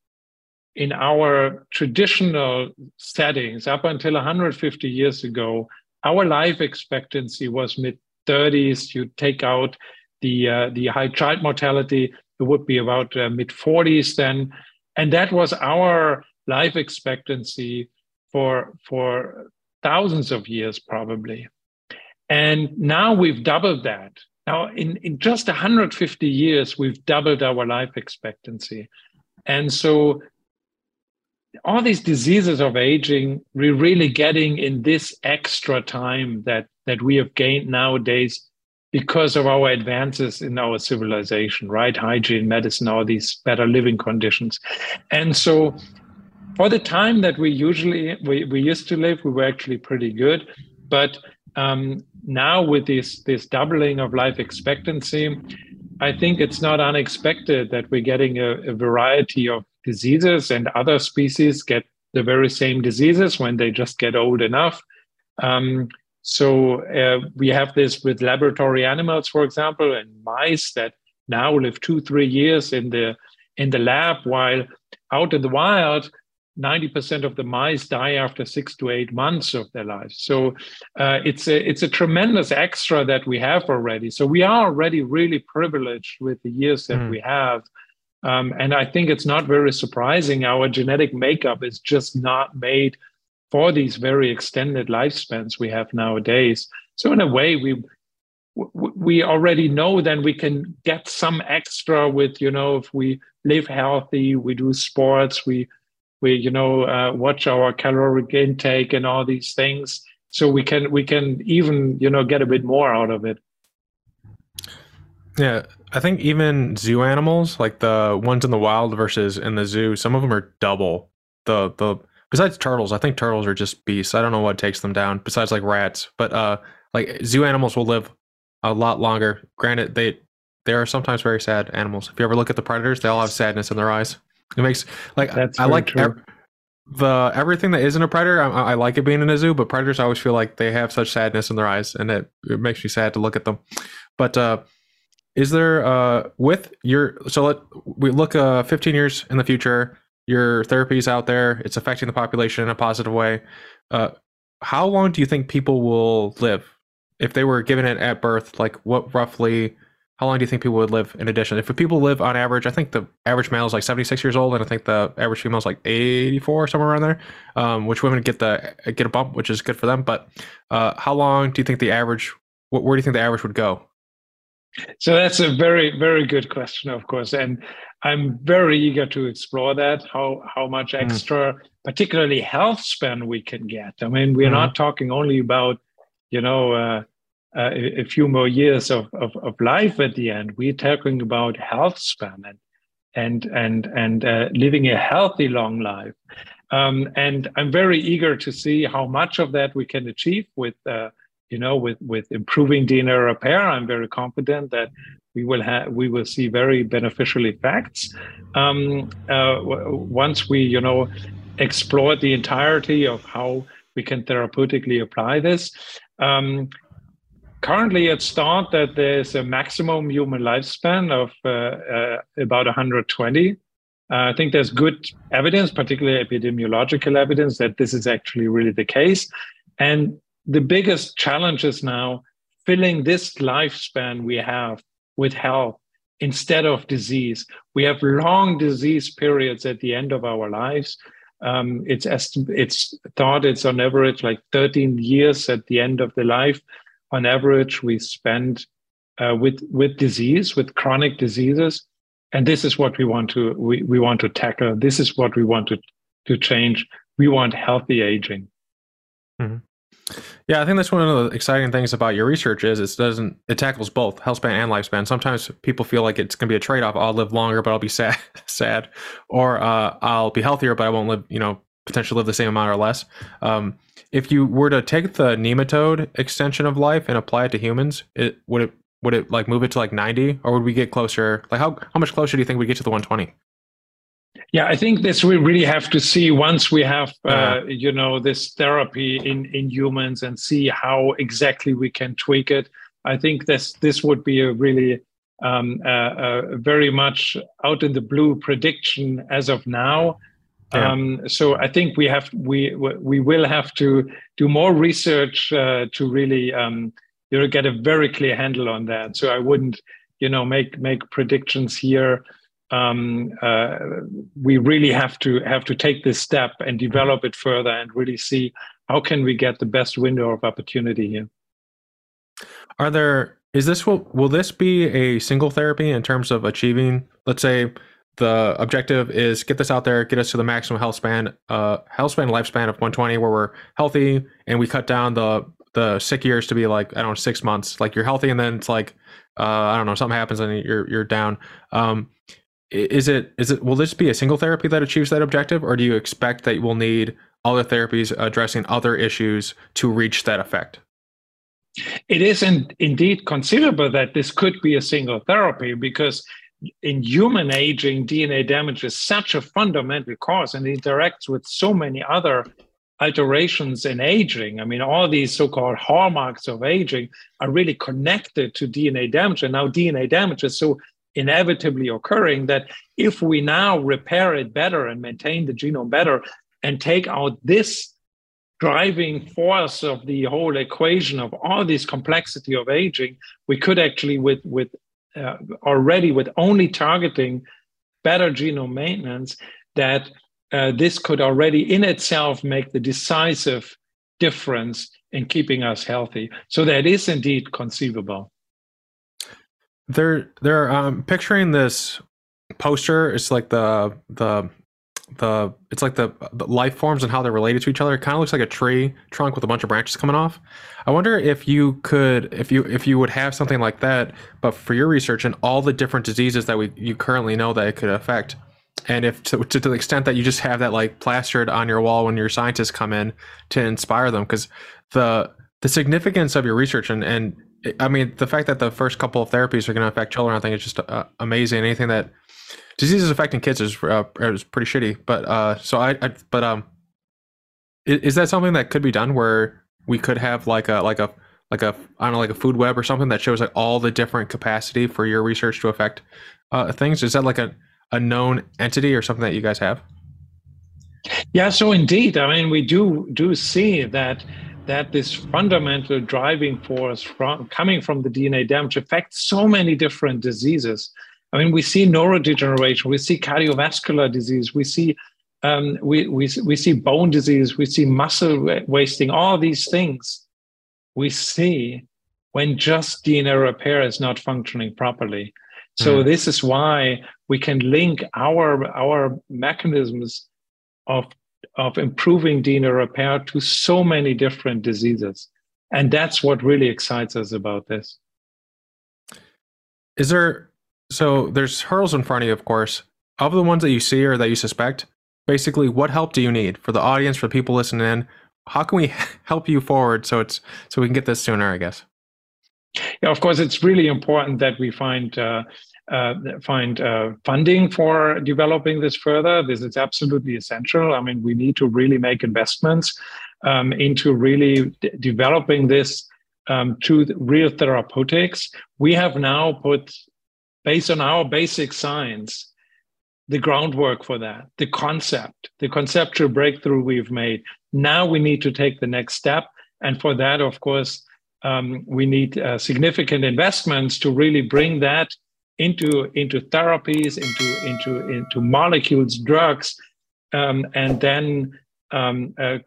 in our traditional settings, up until 150 years ago, our life expectancy was mid-30s. You take out the high child mortality, it would be about mid-40s then. And that was our life expectancy for thousands of years, probably. And now we've doubled that. Now, in just 150 years, we've doubled our life expectancy. And so all these diseases of aging, we're really getting in this extra time that we have gained nowadays because of our advances in our civilization, right? Hygiene, medicine, all these better living conditions. And so for the time that we used to live, we were actually pretty good. But now with this doubling of life expectancy, I think it's not unexpected that we're getting a variety of diseases, and other species get the very same diseases when they just get old enough. We have this with laboratory animals, for example, and mice that now live 2-3 years in the lab, while out in the wild, 90% of the mice die after 6 to 8 months of their lives. So it's a tremendous extra that we have already. So we are already really privileged with the years that we have. And I think it's not very surprising. Our genetic makeup is just not made for these very extended lifespans we have nowadays. So in a way, we already know then we can get some extra with, if we live healthy, we do sports, we we watch our caloric intake and all these things, so we can even get a bit more out of it. Yeah, I think even zoo animals, like the ones in the wild versus in the zoo, some of them are double the besides turtles. I think turtles are just beasts. I don't know what takes them down besides like rats, but like zoo animals will live a lot longer. Granted, they are sometimes very sad animals. If you ever look at the predators, they all have sadness in their eyes. It makes like everything that isn't a predator. I like it being in a zoo, but predators, I always feel like they have such sadness in their eyes, and it makes me sad to look at them. But is there with your we look 15 years in the future, your therapy's out there, it's affecting the population in a positive way. How long do you think people will live if they were given it at birth? Like what roughly? How long do you think people would live in addition? If people live on average, I think the average male is like 76 years old, and I think the average female is like 84, somewhere around there, which women get a bump, which is good for them. But how long do you think the average, where do you think the average would go? So that's a very, very good question, of course. And I'm very eager to explore that, how much extra, particularly health span we can get. I mean, we're not talking only about, a few more years of life at the end. We're talking about health span and living a healthy, long life. And I'm very eager to see how much of that we can achieve with improving DNA repair. I'm very confident that we will see very beneficial effects once we explore the entirety of how we can therapeutically apply this. Currently, it's thought that there's a maximum human lifespan of about 120. I think there's good evidence, particularly epidemiological evidence, that this is actually really the case. And the biggest challenge is now filling this lifespan we have with health instead of disease. We have long disease periods at the end of our lives. It's thought it's on average like 13 years at the end of the life. On average, we spend with disease, with chronic diseases, and this is what we want to tackle. This is what we want to change. We want healthy aging. Mm-hmm. Yeah, I think that's one of the exciting things about your research is it tackles both health span and lifespan. Sometimes people feel like it's going to be a trade-off. I'll live longer, but I'll be sad, or I'll be healthier, but I won't live. Potentially live the same amount or less. If you were to take the nematode extension of life and apply it to humans, would it like move it to like 90, or would we get closer? Like how much closer do you think we get to the 120? Yeah, I think this we really have to see once we have this therapy in humans and see how exactly we can tweak it. I think this would be a really very much out in the blue prediction as of now. Yeah. So I think we will have to do more research to really get a very clear handle on that. So I wouldn't make predictions here. We really have to take this step and develop it further and really see how can we get the best window of opportunity here. Will this be a single therapy in terms of achieving, let's say, the objective is get this out there, get us to the maximum lifespan of 120, where we're healthy and we cut down the sick years to be like, 6 months, like you're healthy. And then it's like, something happens and you're down. Will this be a single therapy that achieves that objective? Or do you expect that you will need other therapies addressing other issues to reach that effect? It is indeed conceivable that this could be a single therapy, because in human aging, DNA damage is such a fundamental cause, and it interacts with so many other alterations in aging. I mean, all these so-called hallmarks of aging are really connected to DNA damage. And now DNA damage is so inevitably occurring that if we now repair it better and maintain the genome better and take out this driving force of the whole equation of all this complexity of aging, we could actually with only targeting better genome maintenance, that this could already in itself make the decisive difference in keeping us healthy. So that is indeed conceivable. They're picturing this poster. It's like the it's like the life forms and how they're related to each other. It kind of looks like a tree trunk with a bunch of branches coming off. I wonder if you could, if you would have something like that, but for your research and all the different diseases that you currently know that it could affect. And if to the extent that you just have that like plastered on your wall when your scientists come in to inspire them, because the significance of your research and I mean, the fact that the first couple of therapies are going to affect children, I think it's just amazing. Anything that diseases affecting kids is pretty shitty. But is that something that could be done where we could have like a I don't know, like a food web or something that shows like all the different capacity for your research to affect things? Is that like a known entity or something that you guys have? Yeah. So indeed, I mean, we do see that this fundamental driving force coming from the DNA damage affects so many different diseases. I mean, we see neurodegeneration, we see cardiovascular disease, we see we see bone disease, we see muscle wasting, all these things we see when just DNA repair is not functioning properly. So this is why we can link our mechanisms of improving DNA repair to so many different diseases. And that's what really excites us about this. So there's hurdles in front of you, of course. Of the ones that you see or that you suspect, basically, what help do you need for the audience, for people listening in? How can we help you forward so we can get this sooner, I guess? Yeah, of course, it's really important that we find funding for developing this further. This is absolutely essential. I mean, we need to really make investments into really developing this to real therapeutics. We have now put, based on our basic science, the groundwork for that, the conceptual breakthrough we've made. Now we need to take the next step. And for that, of course, we need significant investments to really bring that into therapies, into molecules, drugs, and then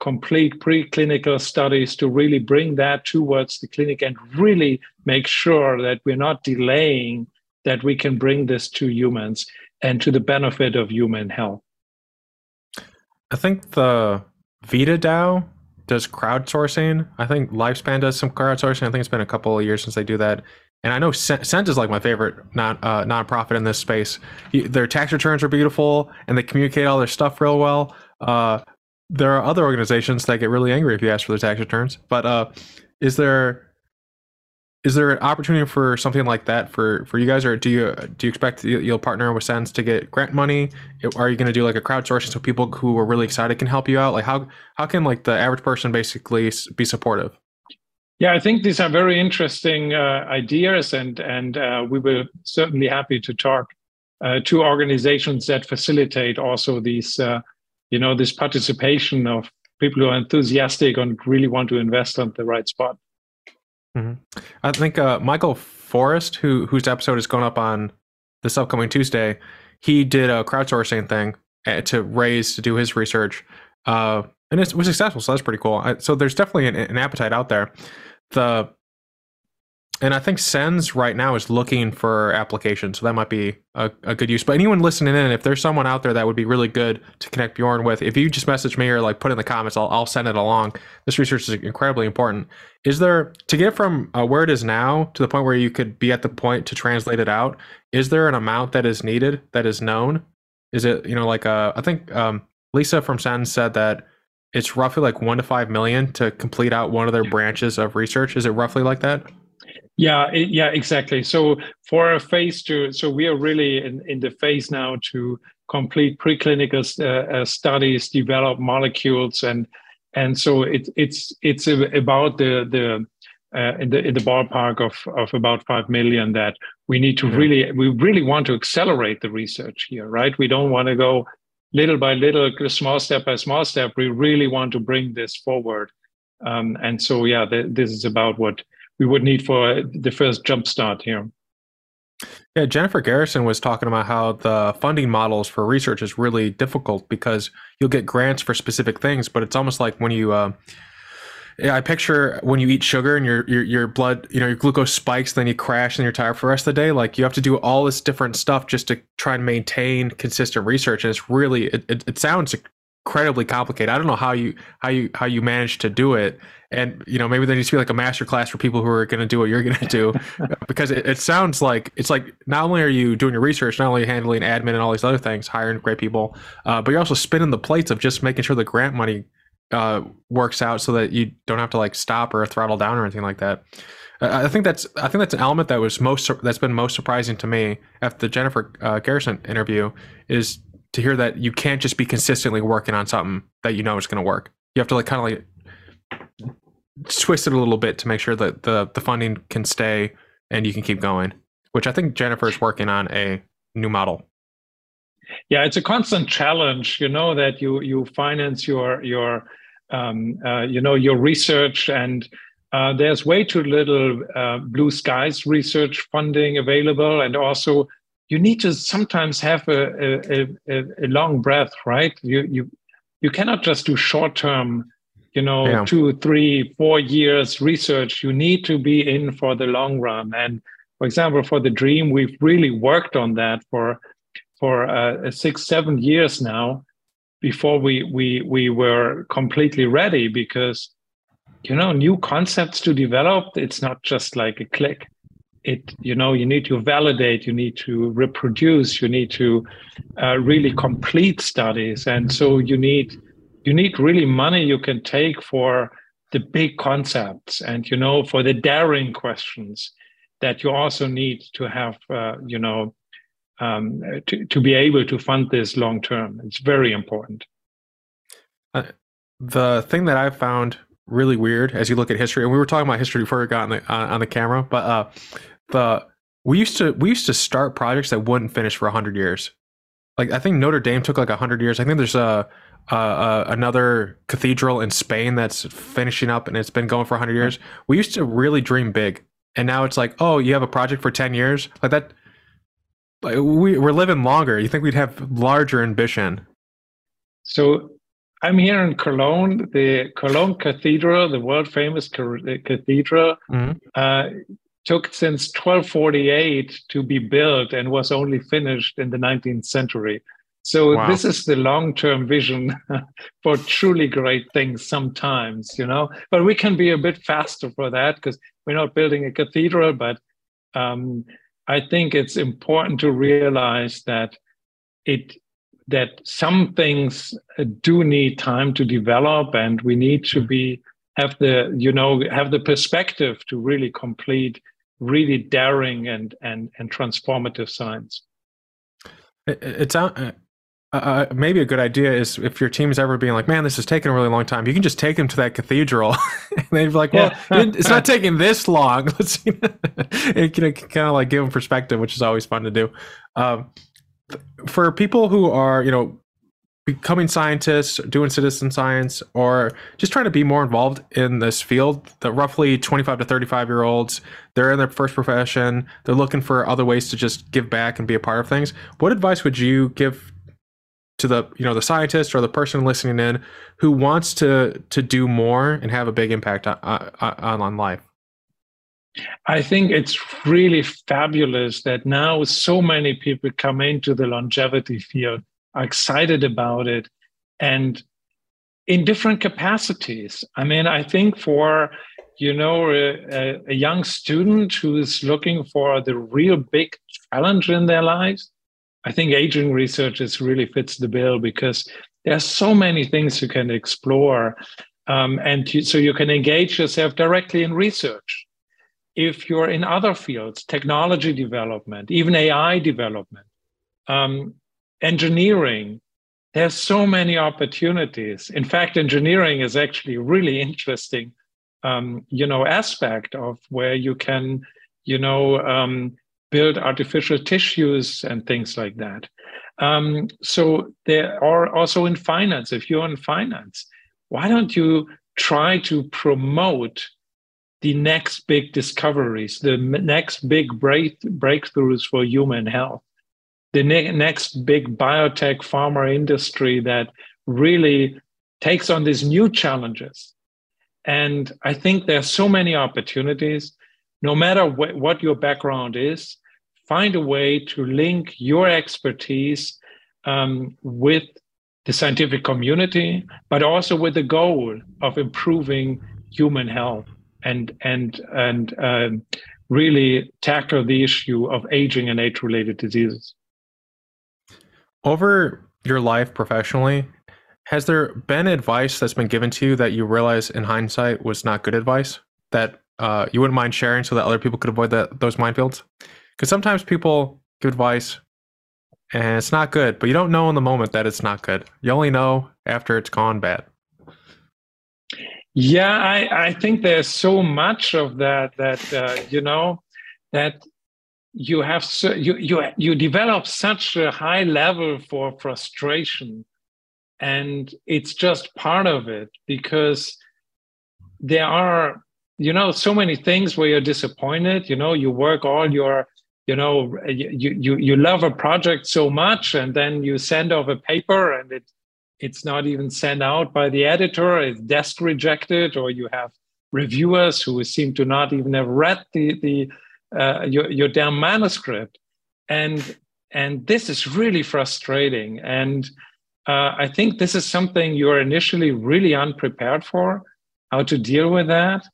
complete preclinical studies to really bring that towards the clinic and really make sure that we're not delaying, that we can bring this to humans and to the benefit of human health. I think the VitaDAO does crowdsourcing. I think Lifespan does some crowdsourcing. I think it's been a couple of years since they do that. And I know SENS is like my favorite nonprofit in this space. Their tax returns are beautiful and they communicate all their stuff real well. There are other organizations that get really angry if you ask for their tax returns. But is there an opportunity for something like that for you guys, or do you expect you'll partner with SENS to get grant money? Are you going to do like a crowdsourcing so people who are really excited can help you out? Like how can like the average person basically be supportive? Yeah, I think these are very interesting ideas, and we will certainly happy to talk to organizations that facilitate also these, this participation of people who are enthusiastic and really want to invest on the right spot. Mm-hmm. I think Michael Forrest, whose episode is going up on this upcoming Tuesday, he did a crowdsourcing thing to do his research, and it was successful. So that's pretty cool. So there's definitely an appetite out there. And I think SENS right now is looking for applications, so that might be a good use. But anyone listening in, if there's someone out there that would be really good to connect Bjorn with, if you just message me or like put in the comments, I'll send it along. This research is incredibly important. To get from where it is now to the point where you could be at the point to translate it out, is there an amount that is needed that is known? Is it, I think Lisa from SENS said that it's roughly like 1 to 5 million to complete out one of their branches of research. Is it roughly like that? Yeah, exactly. So for a phase two, so we are really in the phase now to complete preclinical studies, develop molecules, and so it's about in the ballpark of about 5 million that we need to really want to accelerate the research here, right? We don't want to go little by little, small step by small step. We really want to bring this forward, and so yeah, this is about what we would need for the first jumpstart here. Yeah, Jennifer Garrison was talking about how the funding models for research is really difficult because you'll get grants for specific things, but it's almost like when you I picture when you eat sugar and your blood, you know, your glucose spikes, then you crash and you're tired for the rest of the day. Like, you have to do all this different stuff just to try and maintain consistent research. And it's really, it sounds incredibly complicated. I don't know how you manage to do it. And, you know, maybe there needs to be like a masterclass for people who are going to do what you're going to do, because it sounds like it's like, not only are you doing your research, not only are you handling admin and all these other things, hiring great people, but you're also spinning the plates of just making sure the grant money works out so that you don't have to like stop or throttle down or anything like that. I think that's an element that was that's been most surprising to me after the Jennifer Garrison interview, is to hear that you can't just be consistently working on something that you know is going to work. You have to like kind of like twist it a little bit to make sure that the funding can stay and you can keep going, which I think Jennifer is working on a new model. Yeah, it's a constant challenge, you know, that you finance your research, and there's way too little blue skies research funding available, and also you need to sometimes have a long breath, right? You cannot just do short term, you know, yeah, 2, 3, 4 years research. You need to be in for the long run. And for example, for the DREAM, we've really worked on that for 6, 7 years now, before we were completely ready, because, you know, new concepts to develop, it's not just like a click. It, you know, you need to validate, you need to reproduce, you need to really complete studies. And so you need really money you can take for the big concepts and, you know, for the daring questions that you also need to have, you know, to be able to fund this long term. It's very important. The thing that I found really weird, as you look at history, and we were talking about history before we got on the camera, but we used to start projects that wouldn't finish for 100 years. Like, I think Notre Dame took like 100 years. I think there's another cathedral in Spain that's finishing up and it's been going for 100 years. We used to really dream big, and now it's like, oh, you have a project for 10 years, like that. Like, we're living longer. You think we'd have larger ambition? So I'm here in Cologne, the Cologne Cathedral, the world famous cathedral, took since 1248 to be built and was only finished in the 19th century. So wow. This is the long-term vision for truly great things sometimes, you know, but we can be a bit faster for that, because we're not building a cathedral, but I think it's important to realize that that some things do need time to develop, and we need to have the perspective to really complete really daring and transformative science. It's maybe a good idea is, if your team is ever being like, man, this is taking a really long time, you can just take them to that cathedral. And they'd be like, well, it's not taking this long. Let's see. It can kind of like give them perspective, which is always fun to do. For people who are, you know, becoming scientists, doing citizen science, or just trying to be more involved in this field, the roughly 25 to 35-year-olds, they're in their first profession, they're looking for other ways to just give back and be a part of things. What advice would you give to the, you know, the scientist or the person listening in who wants to do more and have a big impact on life? I think it's really fabulous that now so many people come into the longevity field, are excited about it, and in different capacities. I mean, I think for, you know, a young student who is looking for the real big challenge in their lives, I think aging research is really fits the bill, because there are so many things you can explore. So you can engage yourself directly in research. If you're in other fields, technology development, even AI development, engineering, there's so many opportunities. In fact, engineering is actually a really interesting, you know, aspect of where you can, you know, build artificial tissues and things like that. So there are also in finance. If you're in finance, why don't you try to promote the next big discoveries, the next big breakthroughs for human health, the next big biotech pharma industry that really takes on these new challenges And I think there's so many opportunities, no matter what your background is, find a way to link your expertise with the scientific community, but also with the goal of improving human health and really tackle the issue of aging and age-related diseases. Over your life professionally, has there been advice that's been given to you that you realize in hindsight was not good advice that you wouldn't mind sharing so that other people could avoid those minefields? Because sometimes people give advice and it's not good, but you don't know in the moment that it's not good. You only know after it's gone bad. Yeah, I think there's so much of that you have you develop such a high level for frustration, and it's just part of it, because there are so many things where you're disappointed. You work all your you love a project so much, and then you send off a paper and it's not even sent out by the editor, it's desk rejected, or you have reviewers who seem to not even have read your damn manuscript. And this is really frustrating. And I think this is something you're initially really unprepared for, how to deal with that.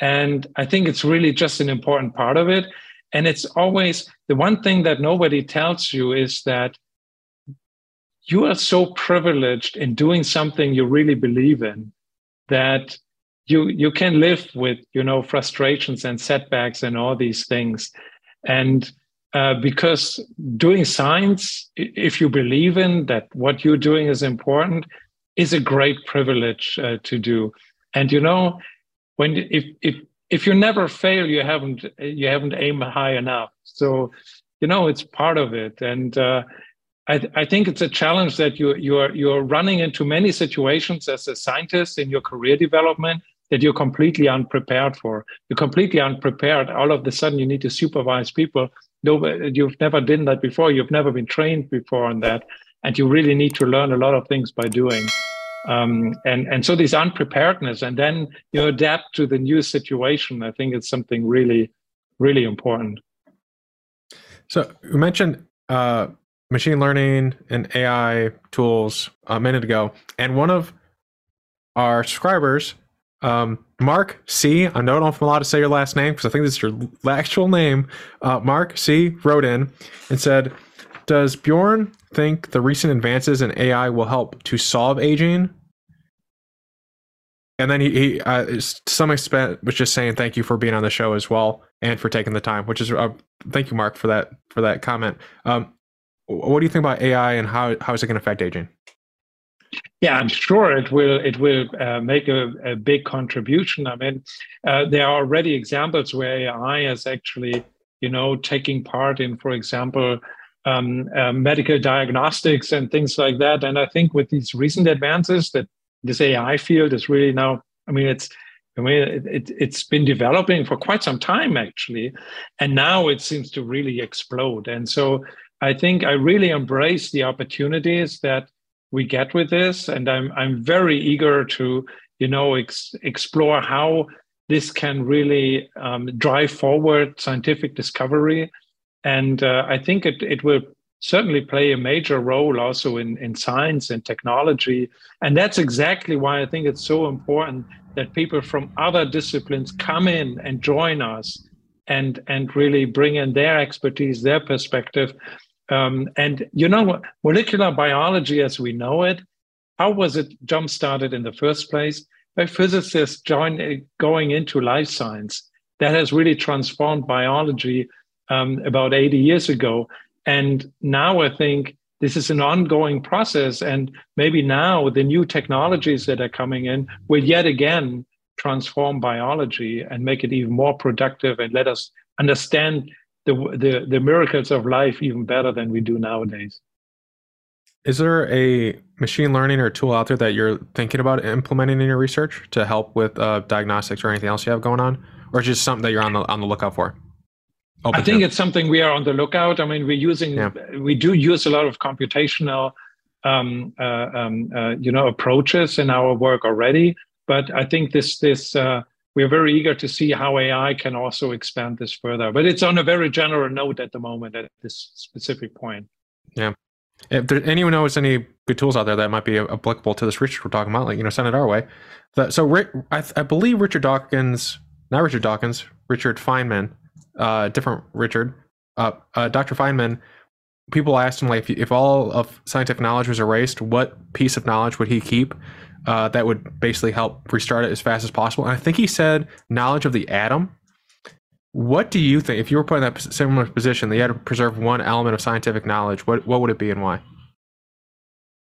And I think it's really just an important part of it. And it's always the one thing that nobody tells you is that you are so privileged in doing something you really believe in that you can live with, frustrations and setbacks and all these things. And because doing science, if you believe in that what you're doing is important, is a great privilege to do. And, if you never fail, you haven't aimed high enough. So, it's part of it. And I think it's a challenge that you're running into many situations as a scientist in your career development that you're completely unprepared for. You're completely unprepared. All of a sudden, you need to supervise people. You've never done that before. You've never been trained before on that. And you really need to learn a lot of things by doing. And so this unpreparedness, and then adapt to the new situation, I think it's something really, really important. So you mentioned machine learning and AI tools a minute ago. And one of our subscribers, Mark C, I know I don't know how to say your last name because I think this is your actual name. Mark C wrote in and said, does Bjorn think the recent advances in AI will help to solve aging? And then he to some extent was just saying thank you for being on the show as well and for taking the time, which is thank you, Mark, for that comment. What do you think about AI and how is it going to affect aging? Yeah, I'm sure it will make a big contribution. I mean, there are already examples where AI is actually, taking part in, for example, medical diagnostics and things like that. And I think with these recent advances that this AI field is really now, it's been developing for quite some time actually, and now it seems to really explode. And so I think I really embrace the opportunities that we get with this, and I'm very eager to explore how this can really drive forward scientific discovery. And I think it will certainly play a major role also in science and technology. And that's exactly why I think it's so important that people from other disciplines come in and join us and really bring in their expertise, their perspective. Molecular biology as we know it, how was it jump-started in the first place? By physicists going into life science. That has really transformed biology about 80 years ago. And now I think this is an ongoing process. And maybe now the new technologies that are coming in will yet again transform biology and make it even more productive and let us understand the miracles of life even better than we do nowadays. Is there a machine learning or tool out there that you're thinking about implementing in your research to help with diagnostics or anything else you have going on? Or just something that you're on the lookout for? I think it's something we are on the lookout. I mean, we do use a lot of computational approaches in our work already. But I think this we're very eager to see how AI can also expand this further. But it's on a very general note at the moment at this specific point. Yeah. If anyone knows any good tools out there that might be applicable to this research we're talking about, like, you know, send it our way. I believe Richard Dawkins, not Richard Dawkins, Richard Feynman, different Richard, Dr. Feynman, people asked him, like, if all of scientific knowledge was erased, what piece of knowledge would he keep that would basically help restart it as fast as possible? And I think he said knowledge of the atom. What do you think, if you were put in that similar position, that you had to preserve one element of scientific knowledge, what would it be and why?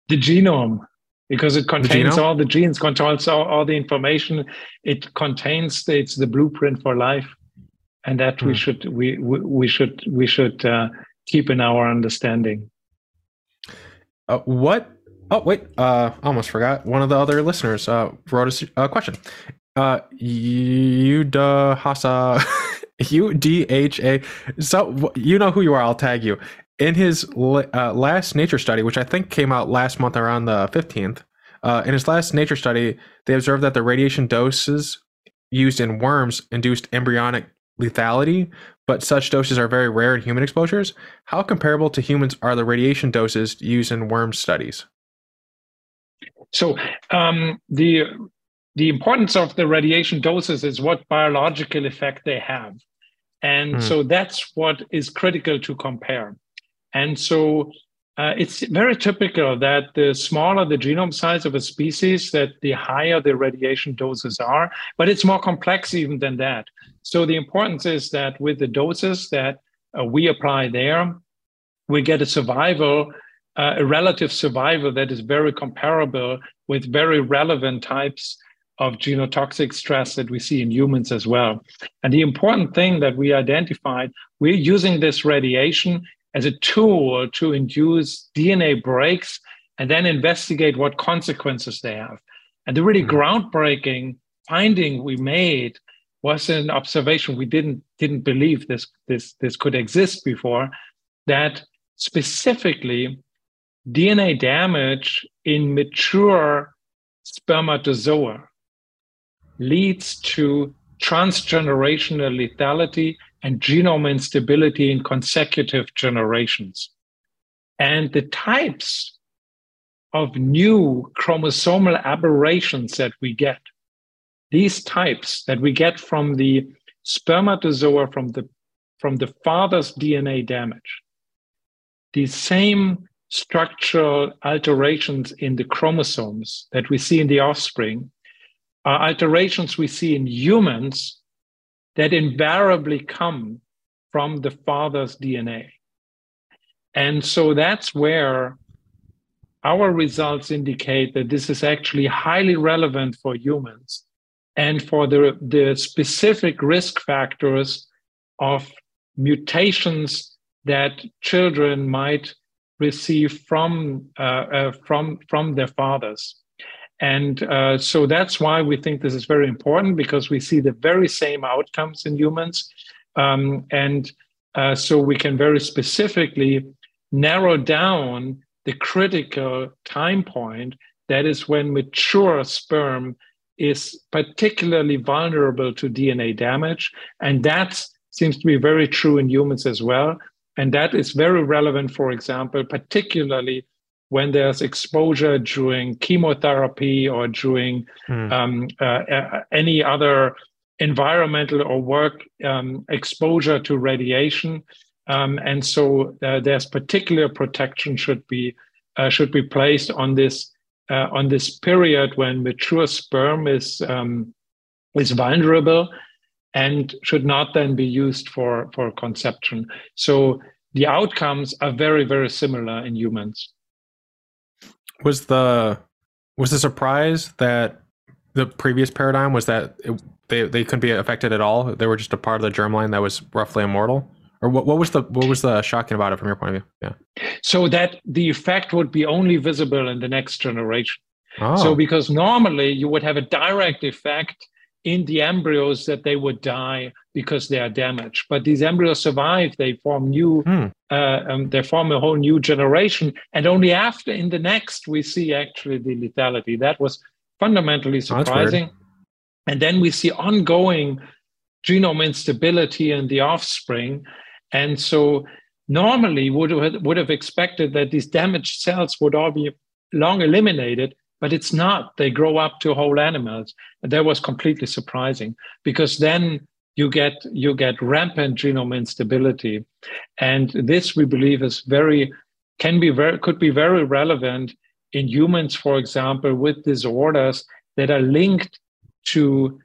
The genome, because it contains all the genes, controls all the information. It contains, it's the blueprint for life, and that we should keep in our understanding. I almost forgot. One of the other listeners wrote us a question. UDHA. So you know who you are. I'll tag you. In his last Nature study, which I think came out last month around the 15th, in his last Nature study, they observed that the radiation doses used in worms induced embryonic lethality, but such doses are very rare in human exposures. How comparable to humans are the radiation doses used in worm studies? So the importance of the radiation doses is what biological effect they have. And so that's what is critical to compare. And so it's very typical that the smaller the genome size of a species, that the higher the radiation doses are, but it's more complex even than that. So the importance is that with the doses that we apply there, we get a relative survival that is very comparable with very relevant types of genotoxic stress that we see in humans as well. And the important thing that we identified, we're using this radiation as a tool to induce DNA breaks and then investigate what consequences they have. And the really groundbreaking finding we made was an observation we didn't believe this could exist before, that specifically DNA damage in mature spermatozoa leads to transgenerational lethality and genome instability in consecutive generations. And the types of new chromosomal aberrations that we get, these types that we get from the spermatozoa, from the father's DNA damage, the same structural alterations in the chromosomes that we see in the offspring are alterations we see in humans that invariably come from the father's DNA. And so that's where our results indicate that this is actually highly relevant for humans and for the specific risk factors of mutations that children might receive from their fathers. And so that's why we think this is very important, because we see the very same outcomes in humans. So we can very specifically narrow down the critical time point. That is when mature sperm is particularly vulnerable to DNA damage. And that seems to be very true in humans as well. And that is very relevant, for example, particularly when there's exposure during chemotherapy or during any other environmental or work exposure to radiation. And so there's particular protection should be placed on this period when mature sperm is vulnerable and should not then be used for conception. So the outcomes are very, very similar in humans. Was the surprise that the previous paradigm was that they couldn't be affected at all? They were just a part of the germline that was roughly immortal? Or what was the shocking about it from your point of view? Yeah. So that the effect would be only visible in the next generation. Oh. So because normally you would have a direct effect in the embryos that they would die because they are damaged, but these embryos survive. They form a whole new generation, and only after in the next we see actually the lethality. That was fundamentally surprising. And then we see ongoing genome instability in the offspring. And so normally would have expected that these damaged cells would all be long eliminated, but it's not. They grow up to whole animals. And that was completely surprising, because then you get rampant genome instability. And this, we believe, is could be very relevant in humans, for example, with disorders that are linked to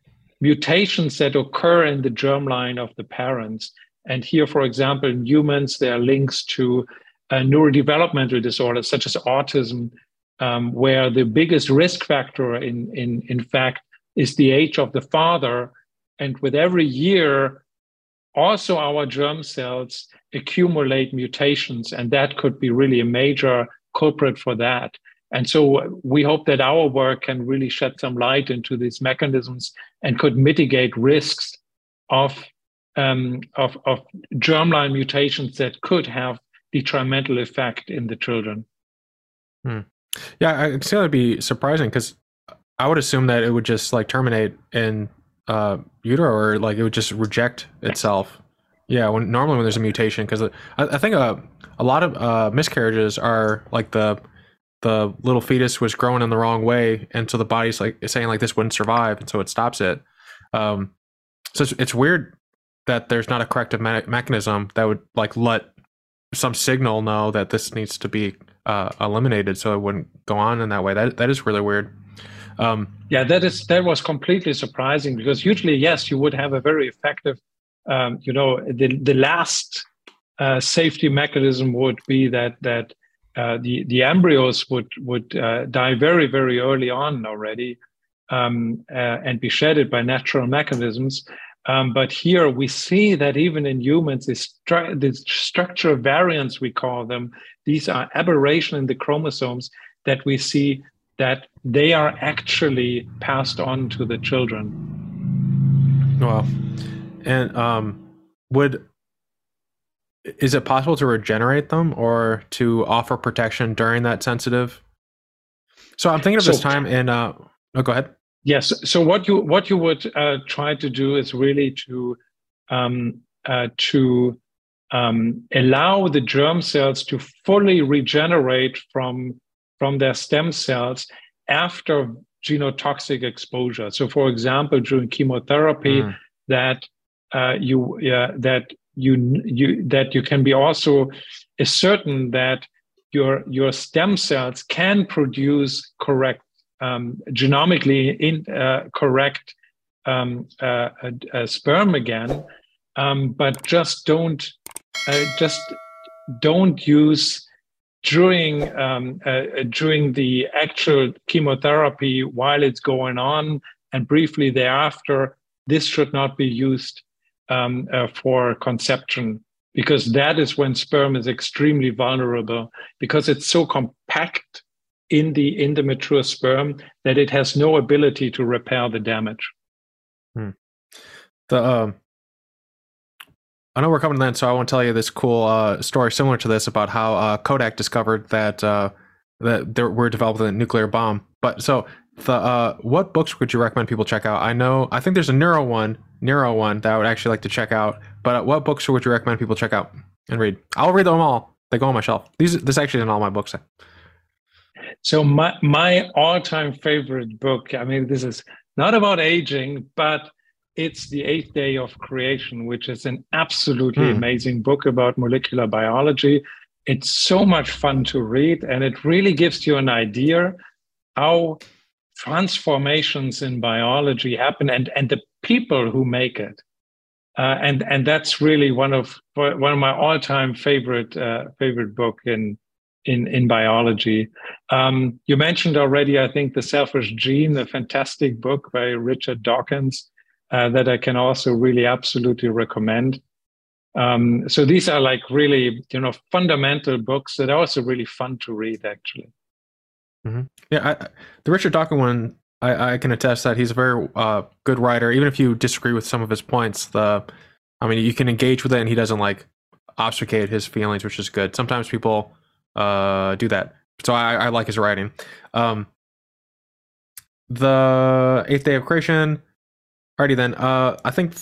mutations that occur in the germline of the parents. And here, for example, in humans, there are links to neurodevelopmental disorders such as autism, where the biggest risk factor in fact is the age of the father. And with every year, also our germ cells accumulate mutations, and that could be really a major culprit for that. And so we hope that our work can really shed some light into these mechanisms and could mitigate risks of germline mutations that could have detrimental effect in the children. Hmm. Yeah, I think that would be surprising, because I would assume that it would just like terminate in utero, or like it would just reject itself. Yeah, when normally when there's a mutation, because I think a lot of miscarriages are like the little fetus was growing in the wrong way, and so the body's like saying like this wouldn't survive, and so it stops it. So it's weird that there's not a corrective mechanism that would like let some signal know that this needs to be eliminated, so it wouldn't go on in that way. That is really weird. Yeah, that was completely surprising, because usually, yes, you would have a very effective, the last safety mechanism would be that. The embryos would die very, very early on already, and be shedded by natural mechanisms. But here we see that even in humans, this structural variants, we call them, these are aberration in the chromosomes that we see that they are actually passed on to the children. Wow. And is it possible to regenerate them or to offer protection during that sensitive? So I'm thinking of this time in, go ahead. Yes. So what you would try to do is really to allow the germ cells to fully regenerate from their stem cells after genotoxic exposure. So for example, during chemotherapy, that you can be also certain that your stem cells can produce correct, genomically correct sperm again, but just don't use during the actual chemotherapy while it's going on and briefly thereafter. This should not be used for conception, because that is when sperm is extremely vulnerable, because it's so compact in the mature sperm that it has no ability to repair the damage. Hmm. I know we're coming to the end, so I want to tell you this cool story similar to this about how Kodak discovered that we're developing a nuclear bomb. But so what books would you recommend people check out? I think there's a neuro one that I would actually like to check out, but what books would you recommend people check out and read? I'll read them all. They go on my shelf. This actually isn't all my books. So my all-time favorite book, I mean, this is not about aging, but it's The Eighth Day of Creation, which is an absolutely amazing book about molecular biology. It's so much fun to read, and it really gives you an idea how transformations in biology happen and the people who make it, and that's really one of my all-time favorite book in biology. You mentioned already, I think, The Selfish Gene, a fantastic book by Richard Dawkins that I can also really absolutely recommend. So these are like really fundamental books that are also really fun to read, actually. Mm-hmm. Yeah, the Richard Dawkins one, I can attest that he's a very good writer. Even if you disagree with some of his points, you can engage with it, and he doesn't like obfuscate his feelings, which is good. Sometimes people do that, so I like his writing. The Eighth Day of Creation. Alrighty then. I think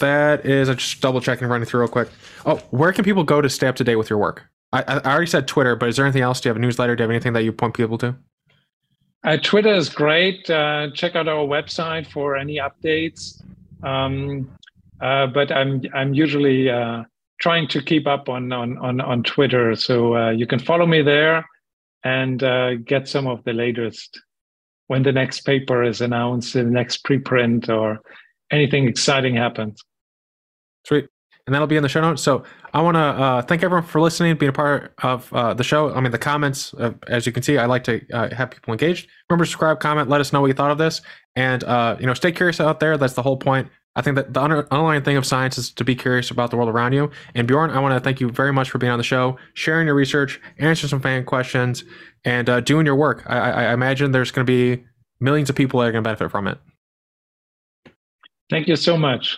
that is. I'm just double checking and running through real quick. Oh, where can people go to stay up to date with your work? I already said Twitter, but is there anything else? Do you have a newsletter? Do you have anything that you point people to? Twitter is great. Check out our website for any updates. But I'm usually trying to keep up on Twitter, so you can follow me there and get some of the latest when the next paper is announced, the next preprint, or anything exciting happens. Sweet. And that'll be in the show notes. So I want to thank everyone for listening, being a part of the show. I mean, the comments, as you can see, I like to have people engaged. Remember to subscribe, comment, let us know what you thought of this. And, you know, stay curious out there. That's the whole point. I think that the underlying thing of science is to be curious about the world around you. And Bjorn, I want to thank you very much for being on the show, sharing your research, answering some fan questions, and doing your work. I imagine there's going to be millions of people that are going to benefit from it. Thank you so much.